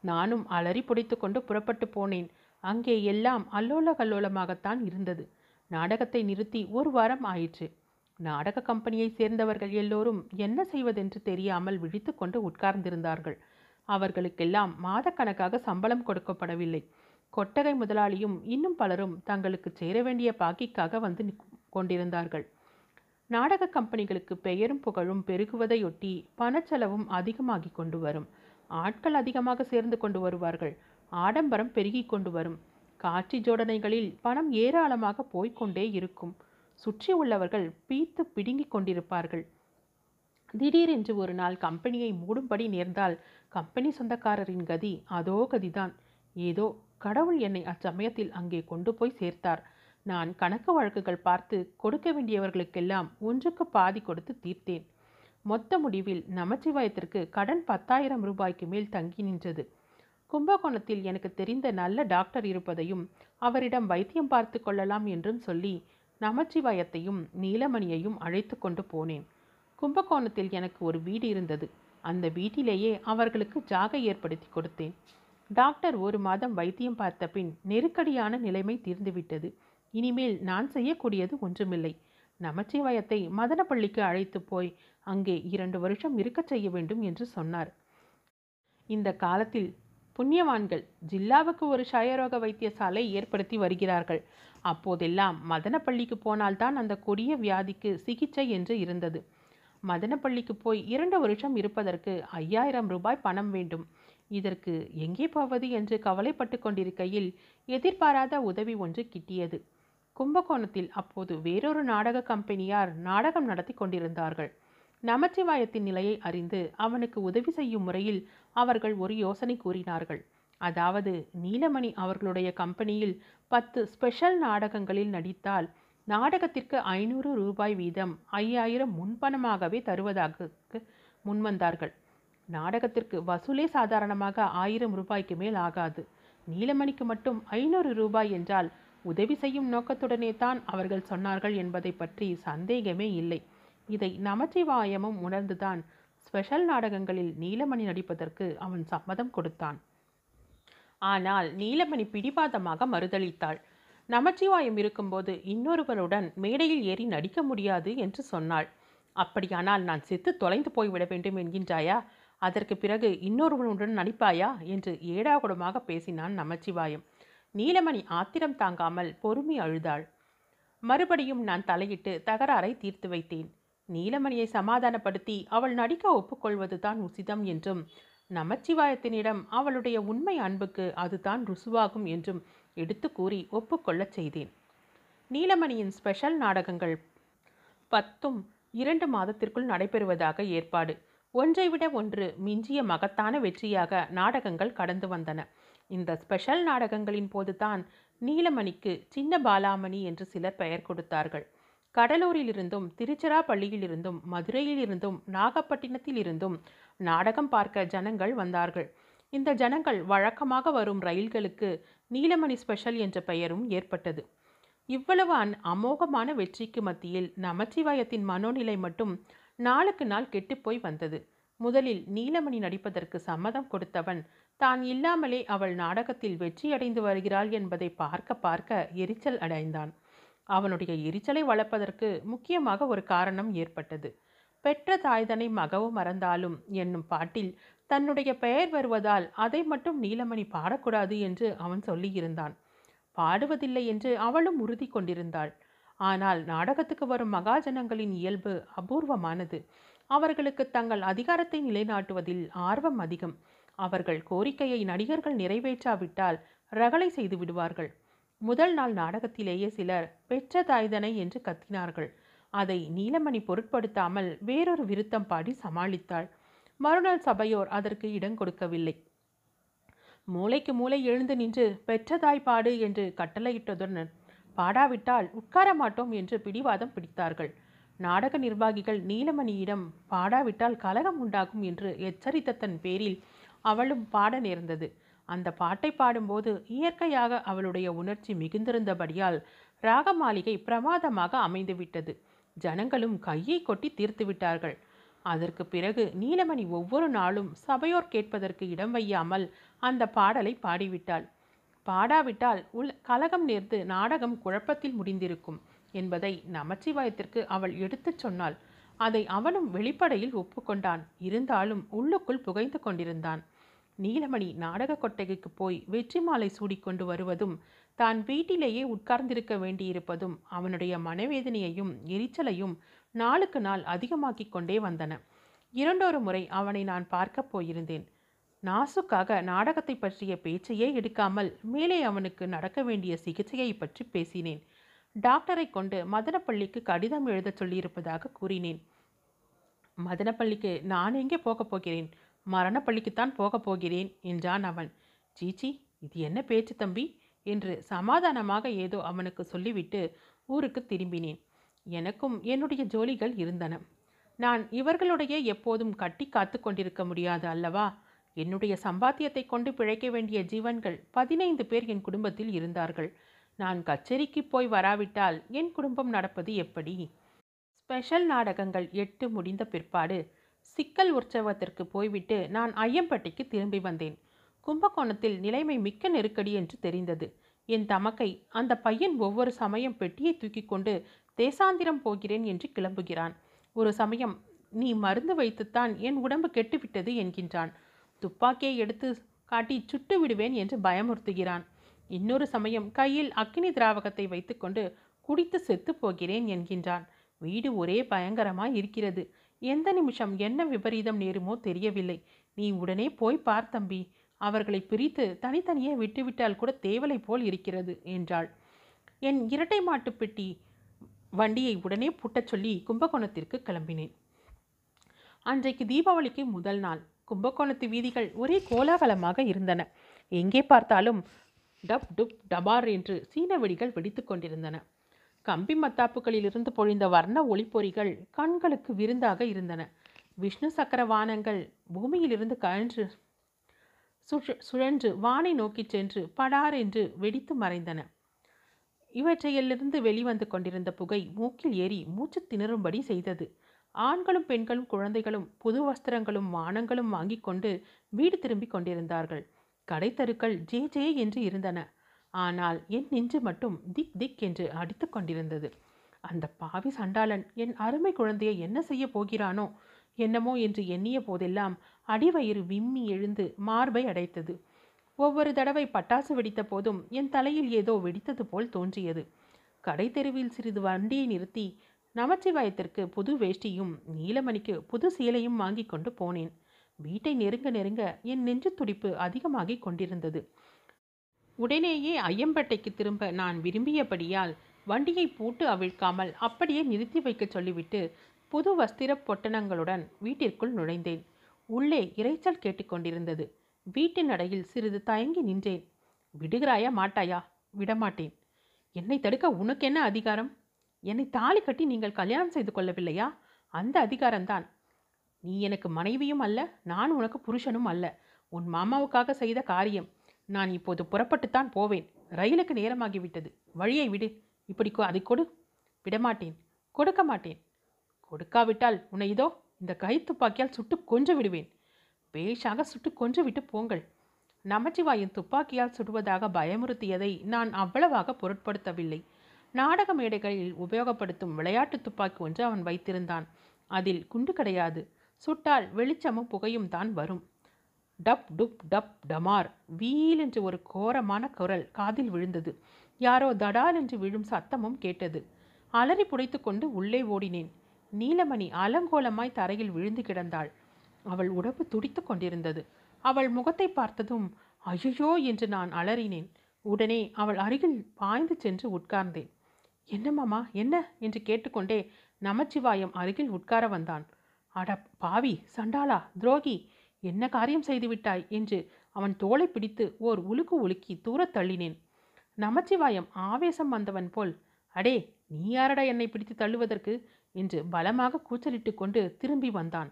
நானும் அலறி புடைத்து கொண்டு புறப்பட்டு போனேன். அங்கே எல்லாம் அல்லோல கல்லோலமாகத்தான் இருந்தது. நாடகத்தை நிறுத்தி ஒரு வாரம் ஆயிற்று. நாடக கம்பெனியை சேர்ந்தவர்கள் எல்லோரும் என்ன செய்வதென்று தெரியாமல் விழித்து கொண்டு உட்கார்ந்திருந்தார்கள். அவர்களுக்கெல்லாம் மாதக்கணக்காக சம்பளம் கொடுக்கப்படவில்லை. கொட்டகை முதலாளியும் இன்னும் பலரும் தங்களுக்கு சேர வேண்டிய பாக்கிக்காக வந்து கொண்டிருந்தார்கள். நாடக கம்பெனிகளுக்கு பெயரும் புகழும் பெருகுவதையொட்டி பணச்செலவும் அதிகமாகி கொண்டு வரும். ஆட்கள் அதிகமாக சேர்ந்து கொண்டு வருவார்கள். ஆடம்பரம் பெருகி கொண்டு வரும். காட்சி ஜோடனைகளில் பணம் ஏராளமாக போய்கொண்டே இருக்கும். சுற்றி உள்ளவர்கள் பீத்து பிடுங்கி கொண்டிருப்பார்கள். திடீரென்று ஒரு நாள் கம்பெனியை மூடும்படி நேர்ந்தால் கம்பெனி சொந்தக்காரரின் கதி அதோ கதிதான். ஏதோ கடவுள் என்னை அச்சமயத்தில் அங்கே கொண்டு போய் சேர்த்தார். நான் கணக்கு வழக்குகள் பார்த்து கொடுக்க வேண்டியவர்களுக்கெல்லாம் ஒன்றுக்கு பாதி கொடுத்து தீர்த்தேன். மொத்த முடிவில் நமச்சிவாயத்திற்கு கடன் 10,000 ரூபாய்க்கு மேல் தங்கி நின்றது. கும்பகோணத்தில் எனக்கு தெரிந்த நல்ல டாக்டர் இருப்பதையும் அவரிடம் வைத்தியம் பார்த்து கொள்ளலாம் என்றும் சொல்லி நமச்சிவாயத்தையும் நீலமணியையும் அழைத்து கொண்டு போனேன். கும்பகோணத்தில் எனக்கு ஒரு வீடு இருந்தது. அந்த வீட்டிலேயே அவர்களுக்கு ஜாகை ஏற்படுத்தி கொடுத்தேன். டாக்டர் 1 மாதம் வைத்தியம் பார்த்த பின் நெருக்கடியான நிலைமை தீர்ந்துவிட்டது. இனிமேல் நான் செய்யக்கூடியது ஒன்றுமில்லை. நமச்சிவாயத்தை மதனப்பள்ளிக்கு அழைத்து போய் அங்கே 2 வருஷம் இருக்கச் செய்ய வேண்டும் என்று சொன்னார். இந்த காலத்தில் புண்ணியவான்கள் ஜில்லாவுக்கு ஒரு ஷயரோக வைத்தியசாலை ஏற்படுத்தி வருகிறார்கள். அப்போதெல்லாம் மதனப்பள்ளிக்கு போனால்தான் அந்த கொடிய வியாதிக்கு சிகிச்சை என்று இருந்தது. மதனப்பள்ளிக்கு போய் 2 வருஷம் இருப்பதற்கு 5,000 ரூபாய் பணம் வேண்டும். இதற்கு எங்கே போவது என்று கவலைப்பட்டு கொண்டிருக்கையில் எதிர்பாராத உதவி ஒன்று கிட்டியது. கும்பகோணத்தில் அப்போது வேறொரு நாடக கம்பெனியார் நாடகம் நடத்தி கொண்டிருந்தார்கள். நமச்சிவாயத்தின் நிலையை அறிந்து அவனுக்கு உதவி செய்யும் முறையில் அவர்கள் ஒரு யோசனை கூறினார்கள். அதாவது, நீலமணி அவர்களுடைய கம்பெனியில் 10 ஸ்பெஷல் நாடகங்களில் நடித்தால் நாடகத்திற்கு 500 ரூபாய் வீதம் 5,000 முன்பணமாகவே தருவதாக முன்வந்தார்கள். நாடகத்திற்கு வசூலே சாதாரணமாக 1,000 ரூபாய்க்கு மேல் ஆகாது. நீலமணிக்கு மட்டும் 500 ரூபாய் என்றால் உதவி செய்யும் நோக்கத்துடனே தான் அவர்கள் சொன்னார்கள் என்பதை பற்றி சந்தேகமே இல்லை. இதை நமச்சிவாயமும் உணர்ந்துதான் ஸ்பெஷல் நாடகங்களில் நீலமணி நடிப்பதற்கு அவன் சம்மதம் கொடுத்தான். ஆனால் நீலமணி பிடிவாதமாக மறுதளித்தாள். நமச்சிவாயம் இருக்கும்போது இன்னொருவருடன் மேடையில் ஏறி நடிக்க முடியாது என்று சொன்னாள். அப்படியானால் நான் செத்து தொலைந்து போய்விட வேண்டும் என்கின்றாயா? அதற்கு பிறகு இன்னொருவனுடன் நடிப்பாயா என்று ஏடாகுடமாக பேசினான் நமச்சிவாயம். நீலமணி ஆத்திரம் தாங்காமல் பொறுமை அழுதாள். மறுபடியும் நான் தலையிட்டு தகராறை தீர்த்து வைத்தேன். நீலமணியை சமாதானப்படுத்தி அவள் நடிக்க ஒப்புக்கொள்வதுதான் உசிதம் என்றும், நமச்சிவாயத்தினிடம் அவளுடைய உண்மை அன்புக்கு அதுதான் ருசுவாகும் என்றும் எடுத்து கூறி ஒப்புக்கொள்ளச் செய்தேன். நீலமணியின் ஸ்பெஷல் நாடகங்கள் 10ம் 2 மாதத்திற்குள் நடைபெறுவதாக ஏற்பாடு. ஒன்றை விட ஒன்று மிஞ்சிய மகத்தான வெற்றியாக நாடகங்கள் கடந்து வந்தன. இந்த ஸ்பெஷல் நாடகங்களின் போதுதான் நீலமணிக்கு சின்ன பாலாமணி என்று சிலர் பெயர் கொடுத்தார்கள். கடலூரிலிருந்தும் திருச்சிராப்பள்ளியிலிருந்தும் மதுரையிலிருந்தும் நாகப்பட்டினத்திலிருந்தும் நாடகம் பார்க்க ஜனங்கள் வந்தார்கள். இந்த ஜனங்கள் வழக்கமாக வரும் ரயில்களுக்கு நீலமணி ஸ்பெஷல் என்ற பெயரும் ஏற்பட்டது. இவ்வளவு அமோகமான வெற்றிக்கு மத்தியில் நமச்சிவாயத்தின் மனோநிலை மட்டும் நாளுக்கு நாள் கெட்டுப்போய் வந்தது. முதலில் நீலமணி நடிப்பதற்கு சம்மதம் கொடுத்தவன் தான் இல்லாமலே அவள் நாடகத்தில் வெற்றியடைந்து வருகிறாள் என்பதை பார்க்க பார்க்க எரிச்சல் அடைந்தான். அவனுடைய எரிச்சலை வளர்ப்பதற்கு முக்கியமாக ஒரு காரணம் ஏற்பட்டது. பெற்ற தாய்தனை மகவும் மறந்தாலும் என்னும் பாட்டில் தன்னுடைய பெயர் வருவதால் அதை மட்டும் நீலமணி பாடக்கூடாது என்று அவன் சொல்லியிருந்தான். பாடுவதில்லை என்று அவளும் உறுதி கொண்டிருந்தாள். ஆனால் நாடகத்துக்கு வரும் மகாஜனங்களின் இயல்பு அபூர்வமானது. அவர்களுக்கு தங்கள் அதிகாரத்தை நிலைநாட்டுவதில் ஆர்வம் அதிகம். அவர்கள் கோரிக்கையை நடிகர்கள் நிறைவேற்றாவிட்டால் ரகளை செய்து விடுவார்கள். முதல் நாள் நாடகத்திலேயே சிலர் பெற்ற தாய்தனை என்று கத்தினார்கள். அதை நீலமணி பொருட்படுத்தாமல் வேறொரு விருத்தம் பாடி சமாளித்தாள். மறுநாள் சபையோர் அதற்கு இடம் கொடுக்கவில்லை. மூளைக்கு மூளை எழுந்து நின்று பெற்றதாய் பாடு என்று கட்டளையிட்டதுடன் பாடாவிட்டால் உட்கார மாட்டோம் என்று பிடிவாதம் பிடித்தார்கள். நாடக நிர்வாகிகள் நீலமணியிடம் பாடாவிட்டால் கலகம் உண்டாகும் என்று எச்சரித்த தன் பேரில் அவளும் பாட நேர்ந்தது. அந்த பாட்டை பாடும்போது இயற்கையாக அவளுடைய உணர்ச்சி மிகுந்திருந்தபடியால் ராகமாளிகை பிரமாதமாக அமைந்துவிட்டது. ஜனங்களும் கையை கொட்டி தீர்த்து விட்டார்கள். அதற்கு பிறகு நீலமணி ஒவ்வொரு நாளும் சபையோர் கேட்பதற்கு இடம் வையாமல் அந்த பாடலை பாடிவிட்டாள். பாடாவிட்டால் கலகம் நேர்ந்து நாடகம் குழப்பத்தில் முடிந்திருக்கும் என்பதை நமச்சிவாயத்திற்கு அவள் எடுத்துச் சொன்னாள். அதை அவனும் வெளிப்படையில் ஒப்புக்கொண்டான். இருந்தாலும் உள்ளுக்குள் புகைந்து கொண்டிருந்தான். நீலமணி நாடக கொட்டகைக்கு போய் வெற்றி மாலை சூடிக்கொண்டு வருவதும் தான் வீட்டிலேயே உட்கார்ந்திருக்க வேண்டியிருப்பதும் அவனுடைய மனவேதனையையும் எரிச்சலையும் நாளுக்கு நாள் அதிகமாக்கி கொண்டே வந்தன. இரண்டொரு முறை அவனை நான் பார்க்க போயிருந்தேன். நாசுக்காக நாடகத்தை பற்றிய பேச்சையே எடுக்காமல் மேலே அவனுக்கு நடக்க வேண்டிய சிகிச்சையை பற்றி பேசினேன். டாக்டரை கொண்டு மதனப்பள்ளிக்கு கடிதம் எழுத சொல்லியிருப்பதாக கூறினேன். மதனப்பள்ளிக்கு நான் எங்கே போகப் போகிறேன், மரணப்பள்ளிக்குத்தான் போகப் போகிறேன் என்றான் அவன். சீச்சி, இது என்ன பேச்சு தம்பி என்று சமாதானமாக ஏதோ அவனுக்கு சொல்லிவிட்டு ஊருக்கு திரும்பினேன். எனக்கும் என்னுடைய ஜோலிகள் இருந்தன. நான் இவர்களுடைய எப்போதும் கட்டி காத்து கொண்டிருக்க முடியாது அல்லவா? என்னுடைய சம்பாத்தியத்தை கொண்டு பிழைக்க வேண்டிய ஜீவன்கள் 15 பேர் என் குடும்பத்தில் இருந்தார்கள். நான் கச்சேரிக்கு போய் வராவிட்டால் என் குடும்பம் நடப்பது எப்படி? ஸ்பெஷல் நாடகங்கள் 8 முடிந்த பிற்பாடு சிக்கல் உற்சவத்திற்கு போய்விட்டு நான் ஐயம்பட்டிக்கு திரும்பி வந்தேன். கும்பகோணத்தில் நிலைமை மிக்க நெருக்கடி என்று தெரிந்தது. என் தமக்கை, அந்த பையன் ஒவ்வொரு சமயம் பெட்டியை தூக்கி கொண்டு தேசாந்திரம் போகிறேன் என்று கிளம்புகிறான். ஒரு சமயம் நீ மருந்து வைத்துத்தான் என் உடம்பு கெட்டுவிட்டது என்கின்றான். துப்பாக்கியை எடுத்து காட்டி சுட்டு விடுவேன் என்று பயமுறுத்துகிறான். இன்னொரு சமயம் கையில் அக்கினி திராவகத்தை வைத்துக்கொண்டு குடித்து செத்து போகிறேன் என்கின்றான். வீடு ஒரே பயங்கரமாய் இருக்கிறது. எந்த நிமிஷம் என்ன விபரீதம் நேருமோ தெரியவில்லை. நீ உடனே போய் பார் தம்பி. அவர்களை பிரித்து தனித்தனியே விட்டுவிட்டால் கூட தேவலை போல் இருக்கிறது என்றாள். என் இரட்டை மாட்டு பெட்டி வண்டியை உடனே பூட்டச் சொல்லி கும்பகோணத்திற்கு கிளம்பினேன். அன்றைக்கு தீபாவளிக்கு முதல் நாள். கும்பகோணத்து வீதிகள் ஒரே கோலாகலமாக இருந்தன. எங்கே பார்த்தாலும் டப் டுப் டபார் என்று சீன வெடிகள் வெடித்து கொண்டிருந்தன. கம்பி மத்தாப்புகளிலிருந்து பொழிந்த வர்ண ஒளிப்பொறிகள் கண்களுக்கு விருந்தாக இருந்தன. விஷ்ணு சக்கர வானங்கள் பூமியிலிருந்து கழன்று சுழன்று வானை நோக்கி சென்று படார் என்று வெடித்து மறைந்தன. இவற்றையிலிருந்து வெளிவந்து கொண்டிருந்த புகை மூக்கில் ஏறி மூச்சு திணறும்படி செய்தது. ஆண்களும் பெண்களும் குழந்தைகளும் புது வஸ்திரங்களும் வானங்களும் வாங்கி கொண்டு வீடு திரும்பி கொண்டிருந்தார்கள். கடைத்தருக்கள் ஜே ஜே என்று இருந்தன. ஆனால் என் நெஞ்சு மட்டும் திக் திக் என்று அடித்து கொண்டிருந்தது. அந்த பாவி சண்டாளன் என் அருமை குழந்தையை என்ன செய்ய போகிறானோ என்னமோ என்று எண்ணிய போதெல்லாம் அடிவயிறு விம்மி எழுந்து மார்பை அடைத்தது. ஒவ்வொரு தடவை பட்டாசு வெடித்த போதும் என் தலையில் ஏதோ வெடித்தது போல் தோன்றியது. கடை தெருவில் சிறிது வண்டியை நிறுத்தி நமச்சிவாயத்திற்கு புது வேஷ்டியும் நீலமணிக்கு புது சீலையும் வாங்கி கொண்டு போனேன். வீட்டை நெருங்க நெருங்க என் நெஞ்சு துடிப்பு அதிகமாகி கொண்டிருந்தது. உடனேயே ஐயம்பேட்டைக்கு திரும்ப நான் விரும்பியபடியால் வண்டியை பூட்டு அவிழ்க்காமல் அப்படியே நிறுத்தி வைக்க சொல்லிவிட்டு புது வஸ்திர பொட்டணங்களுடன் வீட்டிற்குள் நுழைந்தேன். உள்ளே இறைச்சல் கேட்டுக்கொண்டிருந்தது. வீட்டின் அடையில் சிறிது தயங்கி நின்றேன். விடுகிறாயா மாட்டாயா? விடமாட்டேன். என்னை தடுக்க உனக்கு என்ன அதிகாரம்? என்னை தாலி கட்டி நீங்கள் கல்யாணம் செய்து கொள்ளவில்லையா? அந்த அதிகாரம்தான். நீ எனக்கு மனைவியும் அல்ல, நான் உனக்கு புருஷனும் அல்ல. உன் மாமாவுக்காக செய்த காரியம். நான் இப்போது புறப்பட்டுத்தான் போவேன். ரயிலுக்கு நேரமாகிவிட்டது. வழியை விடு. இப்படி அதை கொடு. விடமாட்டேன். கொடுக்க மாட்டேன். கொடுக்காவிட்டால் உன்னை இதோ இந்த கைத்துப்பாக்கியால் சுட்டு கொஞ்சம் விடுவேன். பேஷாக சுட்டு கொஞ்சம் விட்டு போங்கள். நமச்சிவாயின் துப்பாக்கியால் சுடுவதாக பயமுறுத்தியதை நான் அவ்வளவாக பொருட்படுத்தவில்லை. நாடக மேடைகளில் உபயோகப்படுத்தும் விளையாட்டு துப்பாக்கி ஒன்று அவன் வைத்திருந்தான். அதில் குண்டு கிடையாது. சுட்டால் வெளிச்சமும் புகையும் தான் வரும். டப் டுப் டப் டமார் வீல் என்று ஒரு கோரமான குரல் காதில் விழுந்தது. யாரோ தடால் என்று விழும் சத்தமும் கேட்டது. அலறி புடைத்து கொண்டு உள்ளே ஓடினேன். நீலமணி அலங்கோலமாய் தரையில் விழுந்து கிடந்தாள். அவள் உடம்பு துடித்து கொண்டிருந்தது. அவள் முகத்தை பார்த்ததும் ஐயோ என்று நான் அலறினேன். உடனே அவள் அருகில் பாய்ந்து சென்று உட்கார்ந்தேன். என்னம்மாமா என்ன என்று கேட்டுக்கொண்டே நமச்சிவாயம் அருகில் உட்கார வந்தான். அட பாவி, சண்டாளா, துரோகி, என்ன காரியம் செய்துவிட்டாய் என்று அவன் தோளை பிடித்து ஓர் உலுக்கு உலுக்கி தூரத் தள்ளினேன். நமச்சிவாயம் ஆவேசம் வந்தவன் போல், அடே நீ யாரடா என்னை பிடித்து தள்ளுவதற்கு என்று பலமாக கூச்சலிட்டு கொண்டு திரும்பி வந்தான்.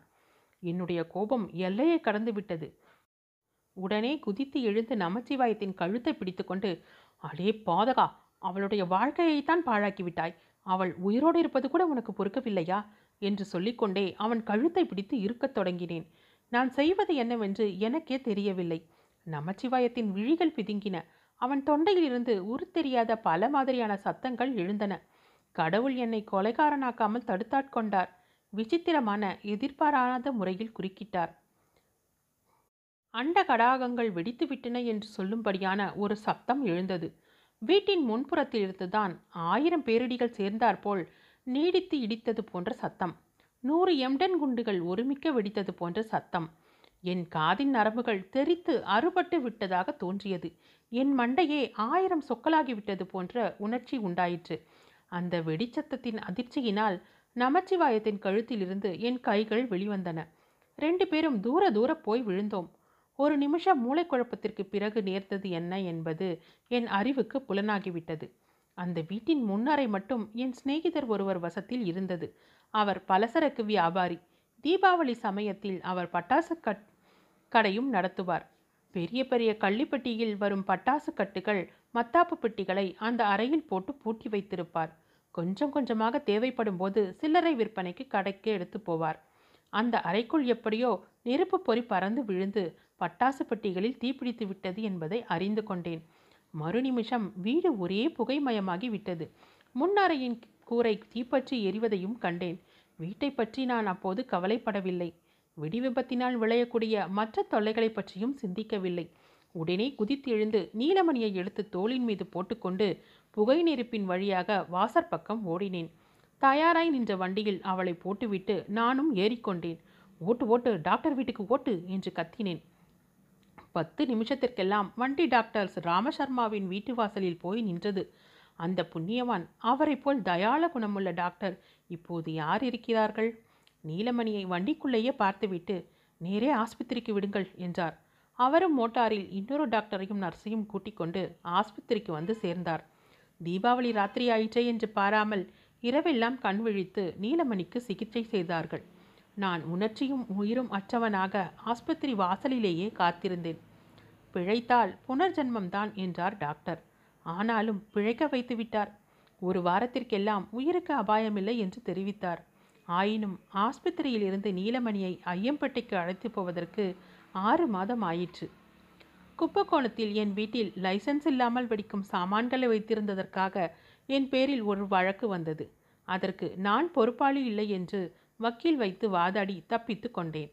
என்னுடைய கோபம் எல்லையை கடந்து விட்டது. உடனே குதித்து எழுந்து நமச்சிவாயத்தின் கழுத்தை பிடித்து கொண்டு, அடே பாதகா, அவளுடைய வாழ்க்கையைத்தான் பாழாக்கிவிட்டாய். அவள் உயிரோடு இருப்பது கூட உனக்கு பொறுக்கவில்லையா என்று சொல்லிக்கொண்டே அவன் கழுத்தை பிடித்து இருக்கத் தொடங்கினேன். நான் செய்வது என்னவென்று எனக்கே தெரியவில்லை. நமச்சிவாயத்தின் விழிகள் பிதுங்கின. அவன் தொண்டையிலிருந்து உருத்தெரியாத பல மாதிரியான சத்தங்கள் எழுந்தன. கடவுள் என்னை கொலைகாரனாக்காமல் தடுத்தாட்கொண்டார். விசித்திரமான எதிர்பாராத முறையில் குறுக்கிட்டார். அண்ட கடாகங்கள் வெடித்து விட்டன என்று சொல்லும்படியான ஒரு சப்தம் எழுந்தது. வீட்டின் முன்புறத்திலிருந்துதான் 1000 பேரிடிகள் சேர்ந்தாற்போல் நீடித்து இடித்தது போன்ற சத்தம். 100 எம்டன் குண்டுகள் ஒருமிக்க வெடித்தது போன்ற சத்தம். என் காதின் நரம்புகள் தெரித்து அறுபட்டு விட்டதாக தோன்றியது. என் மண்டையே 1000 சொக்கலாகிவிட்டது போன்ற உணர்ச்சி உண்டாயிற்று. அந்த வெடிச்சத்தத்தின் அதிர்ச்சியினால் நமச்சிவாயத்தின் கழுத்திலிருந்து என் கைகள் வெளிவந்தன. 2 பேரும் தூர தூர போய் விழுந்தோம். ஒரு நிமிஷம் மூளைக்குழப்பத்திற்கு பிறகு நேர்ந்தது என்ன என்பது என் அறிவுக்கு புலனாகிவிட்டது. அந்த வீட்டின் முன்னரை மட்டும் என் சிநேகிதர் ஒருவர் வசத்தில் இருந்தது. அவர் பலசரக்கு வியாபாரி. தீபாவளி சமயத்தில் அவர் பட்டாசு கடையும் நடத்துவார். பெரிய பெரிய கள்ளிப்பட்டியில் வரும் பட்டாசு கட்டுகள், மத்தாப்பு பெட்டிகளை அந்த அறையில் போட்டு பூட்டி வைத்திருப்பார். கொஞ்சம் கொஞ்சமாக தேவைப்படும் போது சில்லறை விற்பனைக்கு கடைக்கு எடுத்து போவார். அந்த அறைக்குள் எப்படியோ நெருப்பு பொறி பறந்து விழுந்து பட்டாசு பெட்டிகளில் தீப்பிடித்து விட்டது என்பதை அறிந்து கொண்டேன். மறுநிமிஷம் வீடு ஒரே புகைமயமாகி விட்டது. முன்னறையின் கூரை தீப்பற்றி எரிவதையும் கண்டேன். வீட்டை பற்றி நான் அப்போது கவலைப்படவில்லை. வெடி விபத்தினால் விளையக்கூடிய மற்ற தொல்லைகளை பற்றியும் சிந்திக்கவில்லை. உடனே குதித்து எழுந்து நீலமணியை எடுத்து தோளின் மீது போட்டுக்கொண்டு புகை நெருப்பின் வழியாக வாசற்பக்கம் ஓடினேன். தயாராய் நின்ற வண்டியில் அவளை போட்டுவிட்டு நானும் ஏறிக்கொண்டேன். ஓட்டு ஓட்டு, டாக்டர் வீட்டுக்கு ஓட்டு என்று கத்தினேன். 10 நிமிஷத்திற்கெல்லாம் வண்டி டாக்டர்ஸ் ராமசர்மாவின் வீட்டு வாசலில் போய் நின்றது. அந்த புண்ணியவான், அவரை போல் தயாள குணமுள்ள டாக்டர் இப்போது யார் இருக்கிறார்கள்? நீலமணியை வண்டிக்குள்ளேயே பார்த்துவிட்டு, நேரே ஆஸ்பத்திரிக்கு விடுங்கள் என்றார். அவரும் மோட்டாரில் இன்னொரு டாக்டரையும் நர்ஸையும் கூட்டிக் கொண்டு ஆஸ்பத்திரிக்கு வந்து சேர்ந்தார். தீபாவளி ராத்திரி ஆயிற்றே என்று பாராமல் இரவெல்லாம் கண் விழித்து நீலமணிக்கு சிகிச்சை செய்தார்கள். நான் உணர்ச்சியும் உயிரும் அற்றவனாக ஆஸ்பத்திரி வாசலிலேயே காத்திருந்தேன். பிழைத்தால் புனர்ஜென்மம்தான் என்றார் டாக்டர். ஆனாலும் பிழைக்க வைத்து விட்டார். ஒரு வாரத்திற்கெல்லாம் உயிருக்கு அபாயமில்லை என்று தெரிவித்தார். ஆயினும் ஆஸ்பத்திரியிலிருந்து நீலமணியை ஐயம்பேட்டைக்கு அழைத்து போவதற்கு 6 மாதம் ஆயிற்று. குப்பகோணத்தில் என் வீட்டில் லைசன்ஸ் இல்லாமல் வெடிக்கும் சாமான்களை வைத்திருந்ததற்காக என் பேரில் ஒரு வழக்கு வந்தது. அதற்கு நான் பொறுப்பாளி இல்லை என்று வக்கீல் வைத்து வாதாடி தப்பித்து கொண்டேன்.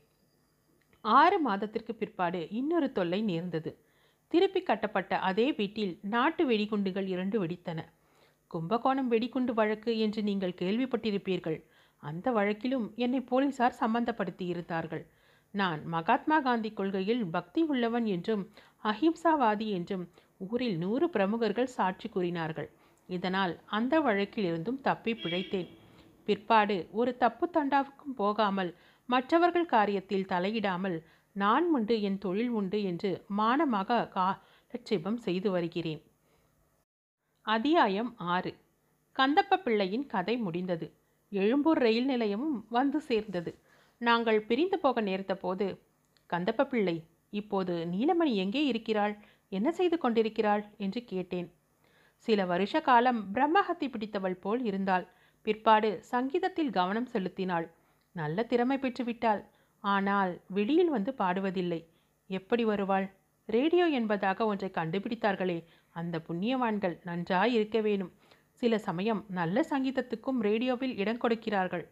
6 மாதத்திற்கு பிற்பாடு இன்னொரு தொல்லை நேர்ந்தது. திருப்பி கட்டப்பட்ட அதே வீட்டில் நாட்டு வெடிகுண்டுகள் 2 வெடித்தன. கும்பகோணம் வெடிகுண்டு வழக்கு என்று நீங்கள் கேள்விப்பட்டிருப்பீர்கள். அந்த வழக்கிலும் என்னை போலீசார் சம்பந்தப்படுத்தி இருந்தார்கள். நான் மகாத்மா காந்தி கொள்கையில் பக்தி உள்ளவன் என்றும் அஹிம்சாவாதி என்றும் ஊரில் 100 பிரமுகர்கள் சாட்சி கூறினார்கள். இதனால் அந்த வழக்கிலிருந்தும் தப்பி பிழைத்தேன். பிற்பாடு ஒரு தப்பு தண்டாவுக்கும் போகாமல் மற்றவர்கள் காரியத்தில் தலையிடாமல் நான் உண்டு என் தொழில் உண்டு என்று மானமாக காலட்சேபம் செய்து வருகிறேன். அத்தியாயம் 6. கந்தப்ப பிள்ளையின் கதை முடிந்தது. எழும்பூர் ரயில் நிலையமும் வந்து சேர்ந்தது. நாங்கள் பிரிந்து போக நேர்ந்த போது, கந்தப்ப பிள்ளை, இப்போது நீலமணி எங்கே இருக்கிறாள், என்ன செய்து கொண்டிருக்கிறாள் என்று கேட்டேன். சில வருஷ காலம் பிரம்மஹத்தி பிடித்தவள் போல் இருந்தாள். பிற்பாடு சங்கீதத்தில் கவனம் செலுத்தினாள். நல்ல திறமை பெற்றுவிட்டாள். ஆனால் வெளியில் வந்து பாடுவதில்லை. எப்படி வருவாள்? ரேடியோ என்பதாக ஒன்றை கண்டுபிடித்தார்களே அந்த புண்ணியவான்கள், நன்றாய் இருக்க வேணும். சில சமயம் நல்ல சங்கீதத்துக்கும் ரேடியோவில் இடம் கொடுக்கிறார்கள்.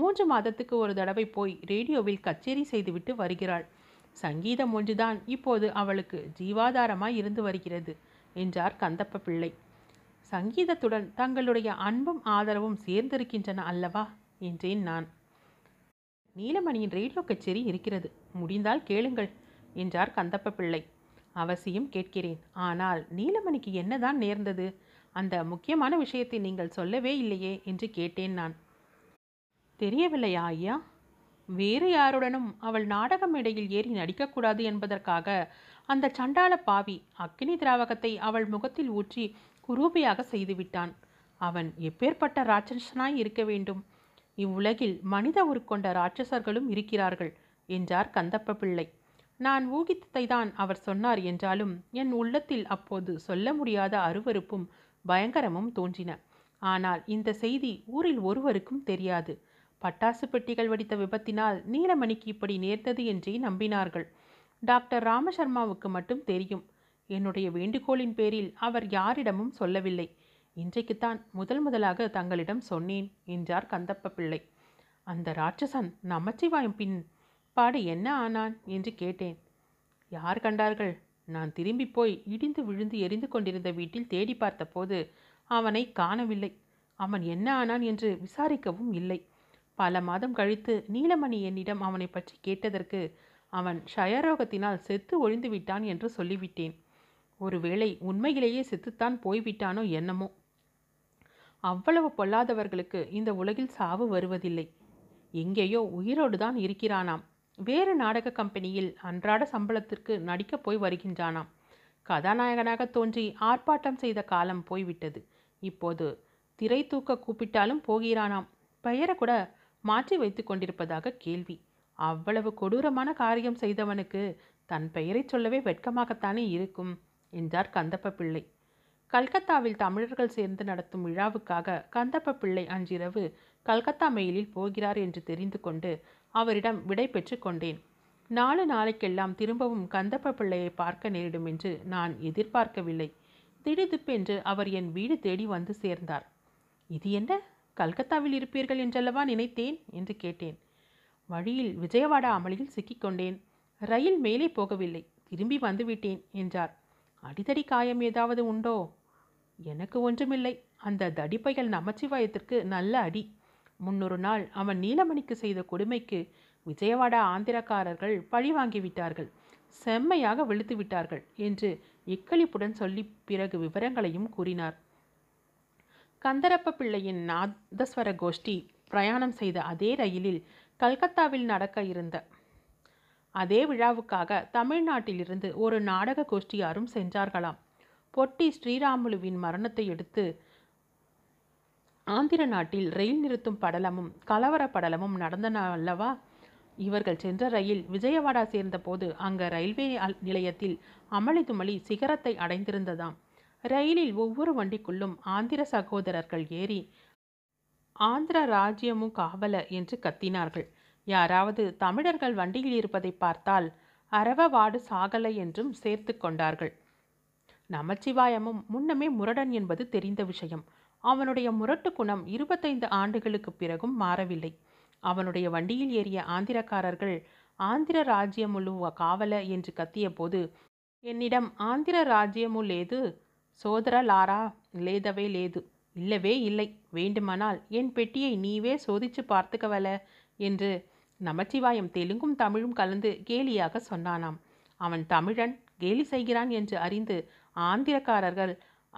3 மாதத்துக்கு ஒரு தடவை போய் ரேடியோவில் கச்சேரி செய்துவிட்டு வருகிறாள். சங்கீதம் ஒன்றுதான் இப்போது அவளுக்கு ஜீவாதாரமாய் இருந்து வருகிறது என்றார் கந்தப்ப பிள்ளை. சங்கீதத்துடன் தங்களுடைய அன்பும் ஆதரவும் சேர்ந்திருக்கின்றன அல்லவா என்றேன் நான். நீலமணியின் ரேடியோ கச்சேரி இருக்கிறது, முடிந்தால் கேளுங்கள் என்றார் கந்தப்ப பிள்ளை. அவசியம் கேட்கிறேன். ஆனால் நீலமணிக்கு என்னதான் நேர்ந்தது? அந்த முக்கியமான விஷயத்தை நீங்கள் சொல்லவே இல்லையே என்று கேட்டேன் நான். தெரியவில்லையா ஐயா? வேறு யாருடனும் அவள் நாடக மேடையில் ஏறி நடிக்கக்கூடாது என்பதற்காக அந்த சண்டாள பாவி அக்னி திராவகத்தை அவள் முகத்தில் ஊற்றி குரூபியாக செய்துவிட்டான். அவன் எப்பேற்பட்ட ராட்சசனாய் இருக்க வேண்டும்! இவ்வுலகில் மனித உருக்கொண்ட ராட்சசர்களும் இருக்கிறார்கள் என்றார் கந்தப்ப பிள்ளை. நான் ஊகித்ததை தான் அவர் சொன்னார் என்றாலும் என் உள்ளத்தில் அப்போது சொல்ல முடியாத அருவருப்பும் பயங்கரமும் தோன்றின. ஆனால் இந்த செய்தி ஊரில் ஒருவருக்கும் தெரியாது. பட்டாசு பெட்டிகள் வெடித்த விபத்தினால் நீலமணிக்கு இப்படி நேர்ந்தது என்றே நம்பினார்கள். டாக்டர் ராமசர்மாவுக்கு மட்டும் தெரியும். என்னுடைய வேண்டுகோளின் பேரில் அவர் யாரிடமும் சொல்லவில்லை. இன்றைக்குத்தான் முதலாக தங்களிடம் சொன்னேன் என்றார் கந்தப்ப பிள்ளை. அந்த ராட்சசன் நமச்சிவாயம் பின் பாடு என்ன ஆனான் என்று கேட்டேன். யார் கண்டார்கள்? நான் திரும்பி போய் இடிந்து விழுந்து எரிந்து கொண்டிருந்த வீட்டில் தேடி பார்த்தபோது அவனை காணவில்லை. அவன் என்ன ஆனான் என்று விசாரிக்கவும் இல்லை. பல மாதம் கழித்து நீலமணி என்னிடம் அவனை பற்றி கேட்டதற்கு அவன் ஷயரோகத்தினால் செத்து ஒழிந்து விட்டான் என்று சொல்லிவிட்டேன். ஒருவேளை உண்மையிலேயே செத்துத்தான் போய்விட்டானோ என்னமோ. அவ்வளவு பொல்லாதவர்களுக்கு இந்த உலகில் சாவு வருவதில்லை. எங்கேயோ உயிரோடு தான் இருக்கிறானாம். வேறு நாடக கம்பெனியில் அன்றாட சம்பளத்திற்கு நடிக்கப் போய் வருகின்றானாம். கதாநாயகனாக தோன்றி ஆர்ப்பாட்டம் செய்த காலம் போய்விட்டது. இப்போது திரை தூக்க கூப்பிட்டாலும் போகிறானாம். பெயரை கூட மாற்றி வைத்து கொண்டிருப்பதாக கேள்வி. அவ்வளவு கொடூரமான காரியம் செய்தவனுக்கு தன் பெயரை சொல்லவே வெட்கமாகத்தானே இருக்கும் என்றார் கந்தப்ப பிள்ளை. கல்கத்தாவில் தமிழர்கள் சேர்ந்து நடத்தும் விழாவுக்காக கந்தப்ப பிள்ளை அன்றிரவு கல்கத்தா மெயிலில் போகிறார் என்று தெரிந்து கொண்டு அவரிடம் விடை பெற்று கொண்டேன். 4 நாளைக்கெல்லாம் திரும்பவும் கந்தப்ப பிள்ளையை பார்க்க நேரிடும் என்று நான் எதிர்பார்க்கவில்லை. திடீரென்று அவர் என் வீடு தேடி வந்து சேர்ந்தார். இது என்ன, கல்கத்தாவில் இருப்பீர்கள் என்றல்லவா நினைத்தேன் என்று கேட்டேன். வழியில் விஜயவாடா அமளியில் சிக்கிக்கொண்டேன். ரயில் மேலே போகவில்லை, திரும்பி வந்துவிட்டேன் என்றார். அடிதடி காயம் ஏதாவது உண்டோ? எனக்கு ஒன்றுமில்லை. அந்த தடிப்பையல் நமச்சிவாயத்திற்கு நல்ல அடி. முன்னொரு நாள் அவன் நீலமணிக்கு செய்த கொடுமைக்கு விஜயவாடா ஆந்திரக்காரர்கள் பழி வாங்கிவிட்டார்கள், செம்மையாக வெளுத்து விட்டார்கள் என்று இக்களிப்புடன் சொல்லி பிறகு விவரங்களையும் கூறினார். கந்தரப்ப பிள்ளையின் நாதஸ்வர கோஷ்டி பிரயாணம் செய்த அதே ரயிலில் கல்கத்தாவில் நடக்க இருந்த அதே விழாவுக்காக தமிழ்நாட்டிலிருந்து ஒரு நாடக கோஷ்டியாரும் சென்றார்களாம். பொட்டி ஸ்ரீராமுலுவின் மரணத்தை எடுத்து ஆந்திர நாட்டில் ரயில் நிறுத்தும் படலமும் கலவர படலமும் நடந்தன அல்லவா? இவர்கள் சென்ற ரயில் விஜயவாடா சேர்ந்தபோது அங்கே ரயில்வே நிலையத்தில் அமளி துமளி சிகரத்தை அடைந்திருந்ததாம். ரயிலில் ஒவ்வொரு வண்டிக்குள்ளும் ஆந்திர சகோதரர்கள் ஏறி ஆந்திர ராஜ்யமும் காவல என்று கத்தினார்கள். யாராவது தமிழர்கள் வண்டியில் இருப்பதை பார்த்தால் அரவவாடு சாகலை என்றும் சேர்த்து கொண்டார்கள். நமச்சிவாயமும் முன்னமே முரடன் என்பது தெரிந்த விஷயம். அவனுடைய முரட்டு குணம் 25 ஆண்டுகளுக்கு பிறகும் மாறவில்லை. அவனுடைய வண்டியில் ஏறிய ஆந்திரக்காரர்கள் ஆந்திர ராஜ்யமுழு காவல என்று கத்திய போது என்னிடம் ஆந்திர ராஜ்யமு லேது சோதர லாரா லேதவே லேது, இல்லவே இல்லை, வேண்டுமானால் என் பெட்டியை நீவே சோதிச்சு பார்த்துக்கவல என்று நமச்சிவாயம் தெலுங்கும் தமிழும் கலந்து கேலியாக சொன்னானாம். அவன் தமிழன், கேலி செய்கிறான் என்று அறிந்து ஆந்திரக்காரர்கள்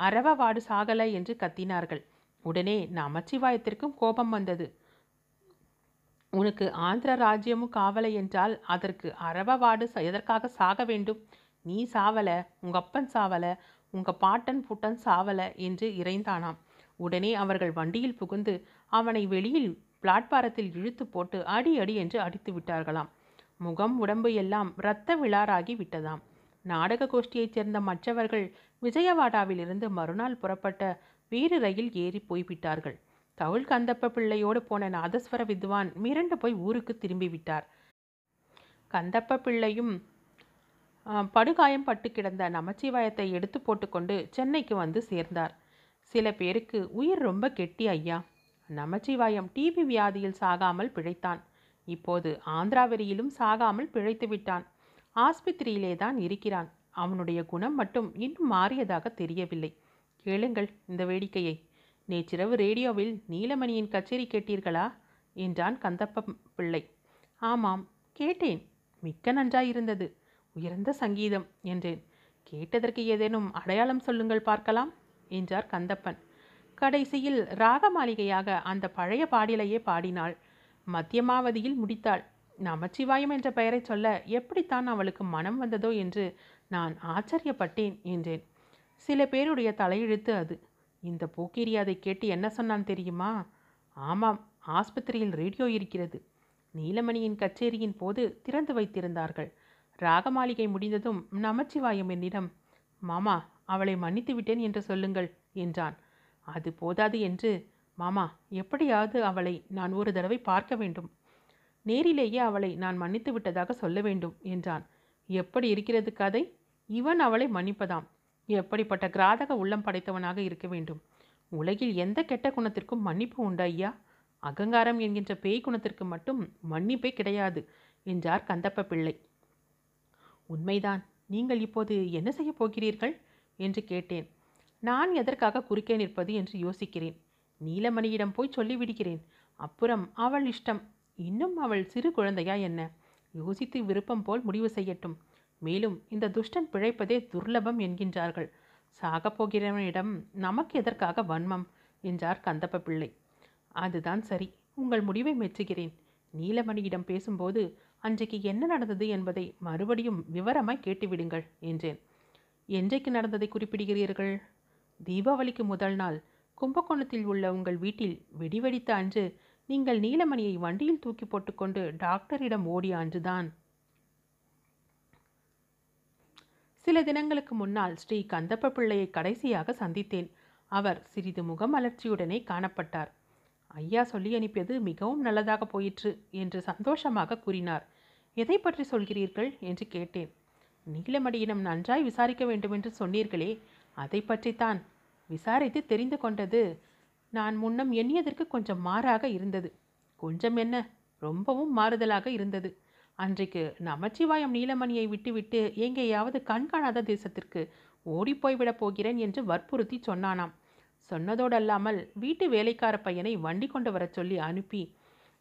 அரவவாடு சாகலை என்று கத்தினார்கள். உடனே நமச்சிவாயத்திற்கும் கோபம் வந்தது. உனக்கு ஆந்திர ராஜ்யமும் காவலை என்றால் அதற்கு அரவவாடு எதற்காக சாக வேண்டும்? நீ சாவல, உங்கள் அப்பன் சாவல, உங்கள் பாட்டன் பூட்டன் சாவல என்று இறைந்தானாம். உடனே அவர்கள் வண்டியில் புகுந்து அவனை வெளியில் பிளாட்பாரத்தில் இழுத்து போட்டு அடி அடி என்று அடித்து விட்டார்களாம். முகம் உடம்பு எல்லாம் இரத்த விழாராகி விட்டதாம். நாடக கோஷ்டியைச் சேர்ந்த மற்றவர்கள் விஜயவாடாவிலிருந்து மறுநாள் புறப்பட்ட வேறு ரயில் ஏறி போய்விட்டார்கள். தவுள் கந்தப்ப பிள்ளையோடு போன நாதஸ்வர வித்வான் மிரண்டு போய் ஊருக்கு திரும்பிவிட்டார். கந்தப்ப பிள்ளையும் படுகாயம் பட்டு கிடந்த நமச்சிவாயத்தை எடுத்து போட்டுக்கொண்டு சென்னைக்கு வந்து சேர்ந்தார். சில பேருக்கு உயிர் ரொம்ப கெட்டி ஐயா. நமச்சிவாயம் டிபி வியாதியில் சாகாமல் பிழைத்தான். இப்போது ஆந்திராவெறியிலும் சாகாமல் பிழைத்து விட்டான். ஆஸ்பத்திரியிலே தான் இருக்கிறான். அவனுடைய குணம் மட்டும் இன்னும் மாறியதாக தெரியவில்லை. கேளுங்கள் இந்த வேடிக்கையை. நேற்றிரவு ரேடியோவில் நீலமணியின் கச்சேரி கேட்டீர்களா என்றான் கந்தப்ப பிள்ளை. ஆமாம் கேட்டேன், மிக்க நன்றாயிருந்தது, உயர்ந்த சங்கீதம் என்றேன். கேட்டதற்கு ஏதேனும் அடையாளம் சொல்லுங்கள் பார்க்கலாம் என்றார் கந்தப்பன். கடைசியில் ராகமாளிகையாக அந்த பழைய பாடலையே பாடினாள். மத்தியமாவதியில் முடித்தாள். நமச்சிவாயம் என்ற பெயரை சொல்ல எப்படித்தான் அவளுக்கு மனம் வந்ததோ என்று நான் ஆச்சரியப்பட்டேன் என்றேன். சில பேருடைய தலையெழுத்து அது. இந்த போக்கீரி அதை கேட்டு என்ன சொன்னான் தெரியுமா? ஆமாம், ஆஸ்பத்திரியில் ரேடியோ இருக்கிறது. நீலமணியின் கச்சேரியின் போது திறந்து வைத்திருந்தார்கள். ராகமாளிகை முடிந்ததும் நமச்சிவாயம் என்னிடம், மாமா அவளை மன்னித்து விட்டேன் என்று சொல்லுங்கள் என்றான். அது போதாது என்று, மாமா எப்படியாவது அவளை நான் ஒரு தடவை பார்க்க வேண்டும், நேரிலேயே அவளை நான் மன்னித்து விட்டதாக சொல்ல வேண்டும் என்றான். எப்படி இருக்கிறது கதை? இவன் அவளை மன்னிப்பதாம். எப்படிப்பட்ட கிராதக உள்ளம் படைத்தவனாக இருக்க வேண்டும். உலகில் எந்த கெட்ட குணத்திற்கும் மன்னிப்பு உண்டு ஐயா. அகங்காரம் என்கின்ற பேய் குணத்திற்கு மட்டும் மன்னிப்பே கிடையாது என்றார் கந்தப்ப பிள்ளை. உண்மைதான். நீங்கள் இப்போது என்ன செய்ய போகிறீர்கள் என்று கேட்டேன். நான் எதற்காக குறுக்கே நிற்பது என்று யோசிக்கிறேன். நீலமணியிடம் போய் சொல்லிவிடுகிறேன். அப்புறம் அவள் இஷ்டம். இன்னும் அவள் சிறு குழந்தையா என்ன? யோசித்து விருப்பம் போல் முடிவு செய்யட்டும். மேலும் இந்த துஷ்டன் பிழைப்பதே துர்லபம் என்கின்றார்கள். சாகப்போகிறவனிடம் நமக்கு எதற்காக வன்மம் என்றார் கந்தப்ப பிள்ளை. அதுதான் சரி, உங்கள் முடிவை மெச்சுகிறேன். நீலமணியிடம் பேசும்போது அன்றைக்கு என்ன நடந்தது என்பதை மறுபடியும் விவரமாய் கேட்டுவிடுங்கள் என்றேன். என்றைக்கு நடந்ததை குறிப்பிடுகிறீர்கள்? தீபாவளிக்கு முதல் நாள் கும்பகோணத்தில் உள்ள உங்கள் வீட்டில் வெடிவெடித்த அன்று நீங்கள் நீலமணியை வண்டியில் தூக்கி போட்டுக்கொண்டு டாக்டரிடம் ஓடிய அன்றுதான். சில தினங்களுக்கு முன்னால் ஸ்ரீ கந்தப்ப பிள்ளையை கடைசியாக சந்தித்தேன். அவர் சிறிது முகமலர்ச்சியுடனே காணப்பட்டார். ஐயா சொல்லி அனுப்பியது மிகவும் நல்லதாக போயிற்று என்று சந்தோஷமாக கூறினார். எதை பற்றி சொல்கிறீர்கள் என்று கேட்டேன். நீலமணியிடம் நன்றாய் விசாரிக்க வேண்டுமென்று சொன்னீர்களே, அதை பற்றித்தான். விசாரித்து தெரிந்து கொண்டது நான் முன்னம் எண்ணியதற்கு கொஞ்சம் மாறாக இருந்தது. கொஞ்சம் என்ன, ரொம்பவும் மாறுதலாக இருந்தது. அன்றைக்கு நமச்சிவாயம் நீலமணியை விட்டுவிட்டு எங்கேயாவது கண்காணாத தேசத்திற்கு ஓடிப்போய்விடப் போகிறேன் என்று வற்புறுத்தி சொன்னானாம். சொன்னதோடல்லாமல் வீட்டு வேலைக்கார பையனை வண்டி கொண்டு வர சொல்லி அனுப்பி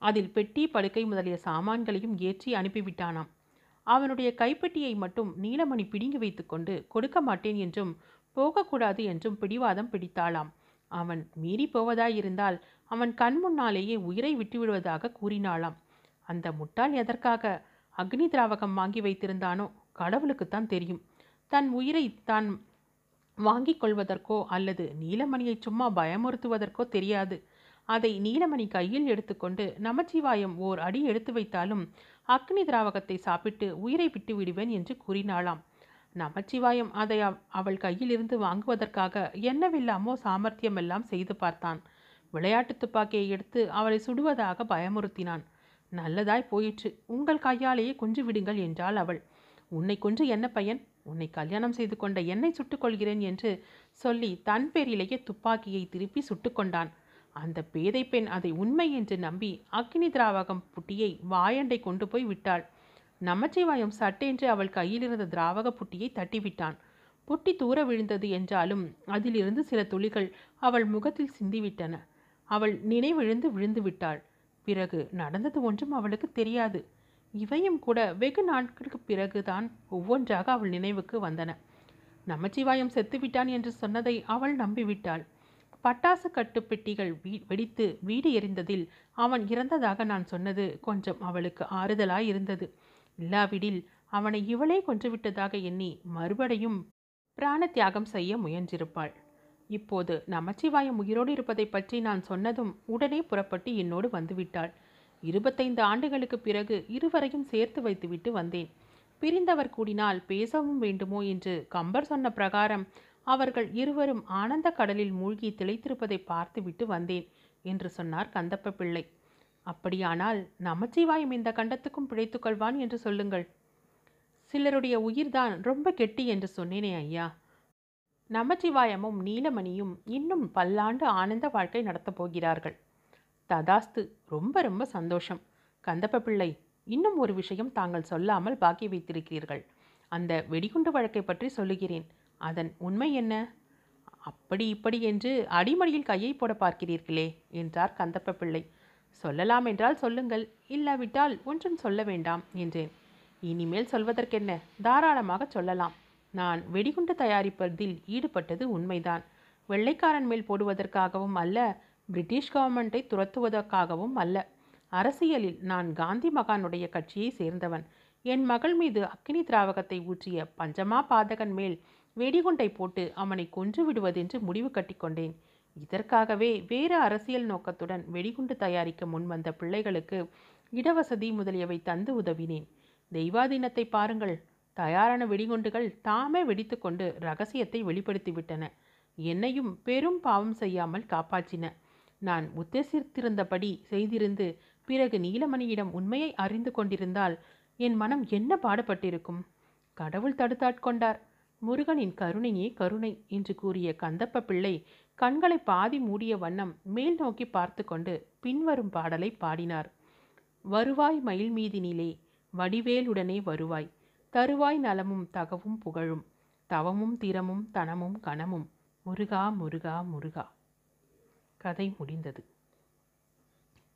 அதில் பெட்டி படுக்கை முதலிய சாமான்களையும் ஏற்றி அனுப்பிவிட்டானாம். அவனுடைய கைப்பெட்டியை மட்டும் நீலமணி பிடுங்கி வைத்து கொண்டு கொடுக்க மாட்டேன் என்றும் போகக்கூடாது என்றும் பிடிவாதம் பிடித்தாளாம். அவன் மீறி போவதாயிருந்தால் அவன் கண் முன்னாலேயே உயிரை விட்டுவிடுவதாக கூறினாளாம். அந்த முட்டாள் எதற்காக அக்னி திராவகம் வாங்கி வைத்திருந்தானோ கடவுளுக்குத்தான் தெரியும். தன் உயிரை தான் வாங்கி கொள்வதற்கோ அல்லது நீலமணியை சும்மா பயமுறுத்துவதற்கோ தெரியாது. அதை நீலமணி கையில் எடுத்துக்கொண்டு நமச்சிவாயம் ஓர் அடி எடுத்து வைத்தாலும் அக்னி திராவகத்தை சாப்பிட்டு உயிரை விட்டு விடுவேன் என்று கூறினாளாம். நமச்சிவாயம் அதை அவள் கையிலிருந்து வாங்குவதற்காக என்னவெல்லாமோ சாமர்த்தியமெல்லாம் செய்து பார்த்தான். விளையாட்டு துப்பாக்கியை எடுத்து அவளை சுடுவதாக பயமுறுத்தினான். நல்லதாய் போயிற்று. உங்கள் கையாலேயே கொஞ்சு விடுங்கள் என்றாள் அவள். உன்னை கொஞ்சு என்ன பையன், உன்னை கல்யாணம் செய்து கொண்ட என்னை சுட்டுக்கொள்கிறேன் என்று சொல்லி தன் பேரிலேயே துப்பாக்கியை திருப்பி சுட்டு கொண்டான். அந்த பேதை பெண் அதை உண்மை என்று நம்பி அக்னி திராவகம் புட்டியை வாயண்டை கொண்டு போய் விட்டாள். நமச்சிவாயம் சட்டென்று அவள் கையிலிருந்த திராவக புட்டியை தட்டிவிட்டான். புட்டி தூர விழுந்தது என்றாலும் அதிலிருந்து சில துளிகள் அவள் முகத்தில் சிந்திவிட்டன. அவள் நினைவிழந்து விழுந்து விட்டாள். பிறகு நடந்தது ஒன்றும் அவளுக்கு தெரியாது. இவையும் கூட வெகு நாட்களுக்கு பிறகுதான் ஒவ்வொன்றாக அவள் நினைவுக்கு வந்தன. நமச்சிவாயம் செத்துவிட்டான் என்று சொன்னதை அவள் நம்பிவிட்டாள். பட்டாசு கட்டுப்பெட்டிகள் வெடித்து வீடு எரிந்ததில் அவன் இறந்ததாக நான் சொன்னது கொஞ்சம் அவளுக்கு ஆறுதலாய் இருந்தது. இல்லாவிடில் அவனை இவளே கொன்றுவிட்டதாக எண்ணி மறுபடியும் பிராண தியாகம் செய்ய முயன்றிருப்பாள். இப்போது நமச்சிவாயம் உயிரோடு இருப்பதை பற்றி நான் சொன்னதும் உடனே புறப்பட்டு என்னோடு வந்துவிட்டாள். 25 ஆண்டுகளுக்கு பிறகு இருவரையும் சேர்த்து வைத்துவிட்டு வந்தேன். பிரிந்தவர் கூடினால் பேசவும் வேண்டுமோ என்று கம்பர் சொன்ன பிரகாரம் அவர்கள் இருவரும் ஆனந்த கடலில் மூழ்கி திளைத்திருப்பதை பார்த்துவிட்டு வந்தேன். என்று சொன்னார் கந்தப்ப பிள்ளை. அப்படியானால் நமச்சிவாயம் இந்த கண்டத்துக்கும் பிழைத்துக்கொள்வான் என்று சொல்லுங்கள். சிலருடைய உயிர்தான் ரொம்ப கெட்டி என்று சொன்னேனே ஐயா. நமச்சிவாயமும் நீலமணியும் இன்னும் பல்லாண்டு ஆனந்த வாழ்க்கை நடத்தப் போகிறார்கள். ததாஸ்து. ரொம்ப ரொம்ப சந்தோஷம் கந்தப்ப பிள்ளை. இன்னும் ஒரு விஷயம் தாங்கள் சொல்லாமல் பாக்கி வைத்திருக்கிறீர்கள். அந்த வெடிகுண்டு வழக்கை பற்றி சொல்லுகிறேன். அதன் உண்மை என்ன? அப்படி இப்படி என்று அடிமடியில் கையை போட பார்க்கிறீர்களே என்றார் கந்தப்ப பிள்ளை. சொல்லலாம் என்றால் சொல்லுங்கள், இல்லாவிட்டால் ஒன்றும் சொல்ல வேண்டாம் என்றேன். இனிமேல் சொல்வதற்கென்ன, தாராளமாக சொல்லலாம். நான் வெடிகுண்டு தயாரிப்பதில் ஈடுபட்டது உண்மைதான். வெள்ளைக்காரன் மேல் போடுவதற்காகவும் அல்ல, பிரிட்டிஷ் கவர்மெண்ட்டை துரத்துவதற்காகவும் அல்ல. அரசியலில் நான் காந்தி மகானுடைய கட்சியை சேர்ந்தவன். என் மகள் மீது அக்கினி திராவகத்தை ஊற்றிய பஞ்சமா பாதகன் மேல் வெடிகுண்டை போட்டு அவனை கொன்று விடுவதென்று முடிவு கட்டிக்கொண்டேன். இதற்காகவே வேறு அரசியல் நோக்கத்துடன் வெடிகுண்டு தயாரிக்க முன்வந்த பிள்ளைகளுக்கு இடவசதி முதலியவை தந்து உதவினேன். தெய்வாதீனத்தை பாருங்கள். தயாரான வெடிகுண்டுகள் தாமே வெடித்து கொண்டு ரகசியத்தை வெளிப்படுத்திவிட்டன. என்னையும் பெரும் பாவம் செய்யாமல் காப்பாற்றின. நான் உத்தேசித்திருந்தபடி செய்திருந்து பிறகு நீலமணியிடம் உண்மையை அறிந்து கொண்டிருந்தால் என் மனம் என்ன பாடுபட்டிருக்கும்? கடவுள் தடுத்தாட்கொண்டார். முருகனின் கருணையே கருணை என்று கூறிய கந்தப்ப பிள்ளை கண்களை பாதி மூடிய வண்ணம் மேல் நோக்கி பார்த்து கொண்டு பின்வரும் பாடலை பாடினார். வருவாய் மயில் மீதினிலே வடிவேலுடனே வருவாய், தருவாய் நலமும் தகவும் புகழும், தவமும் திறமும் தனமும் கனமும், முருகா முருகா முருகா. கதை முடிந்தது.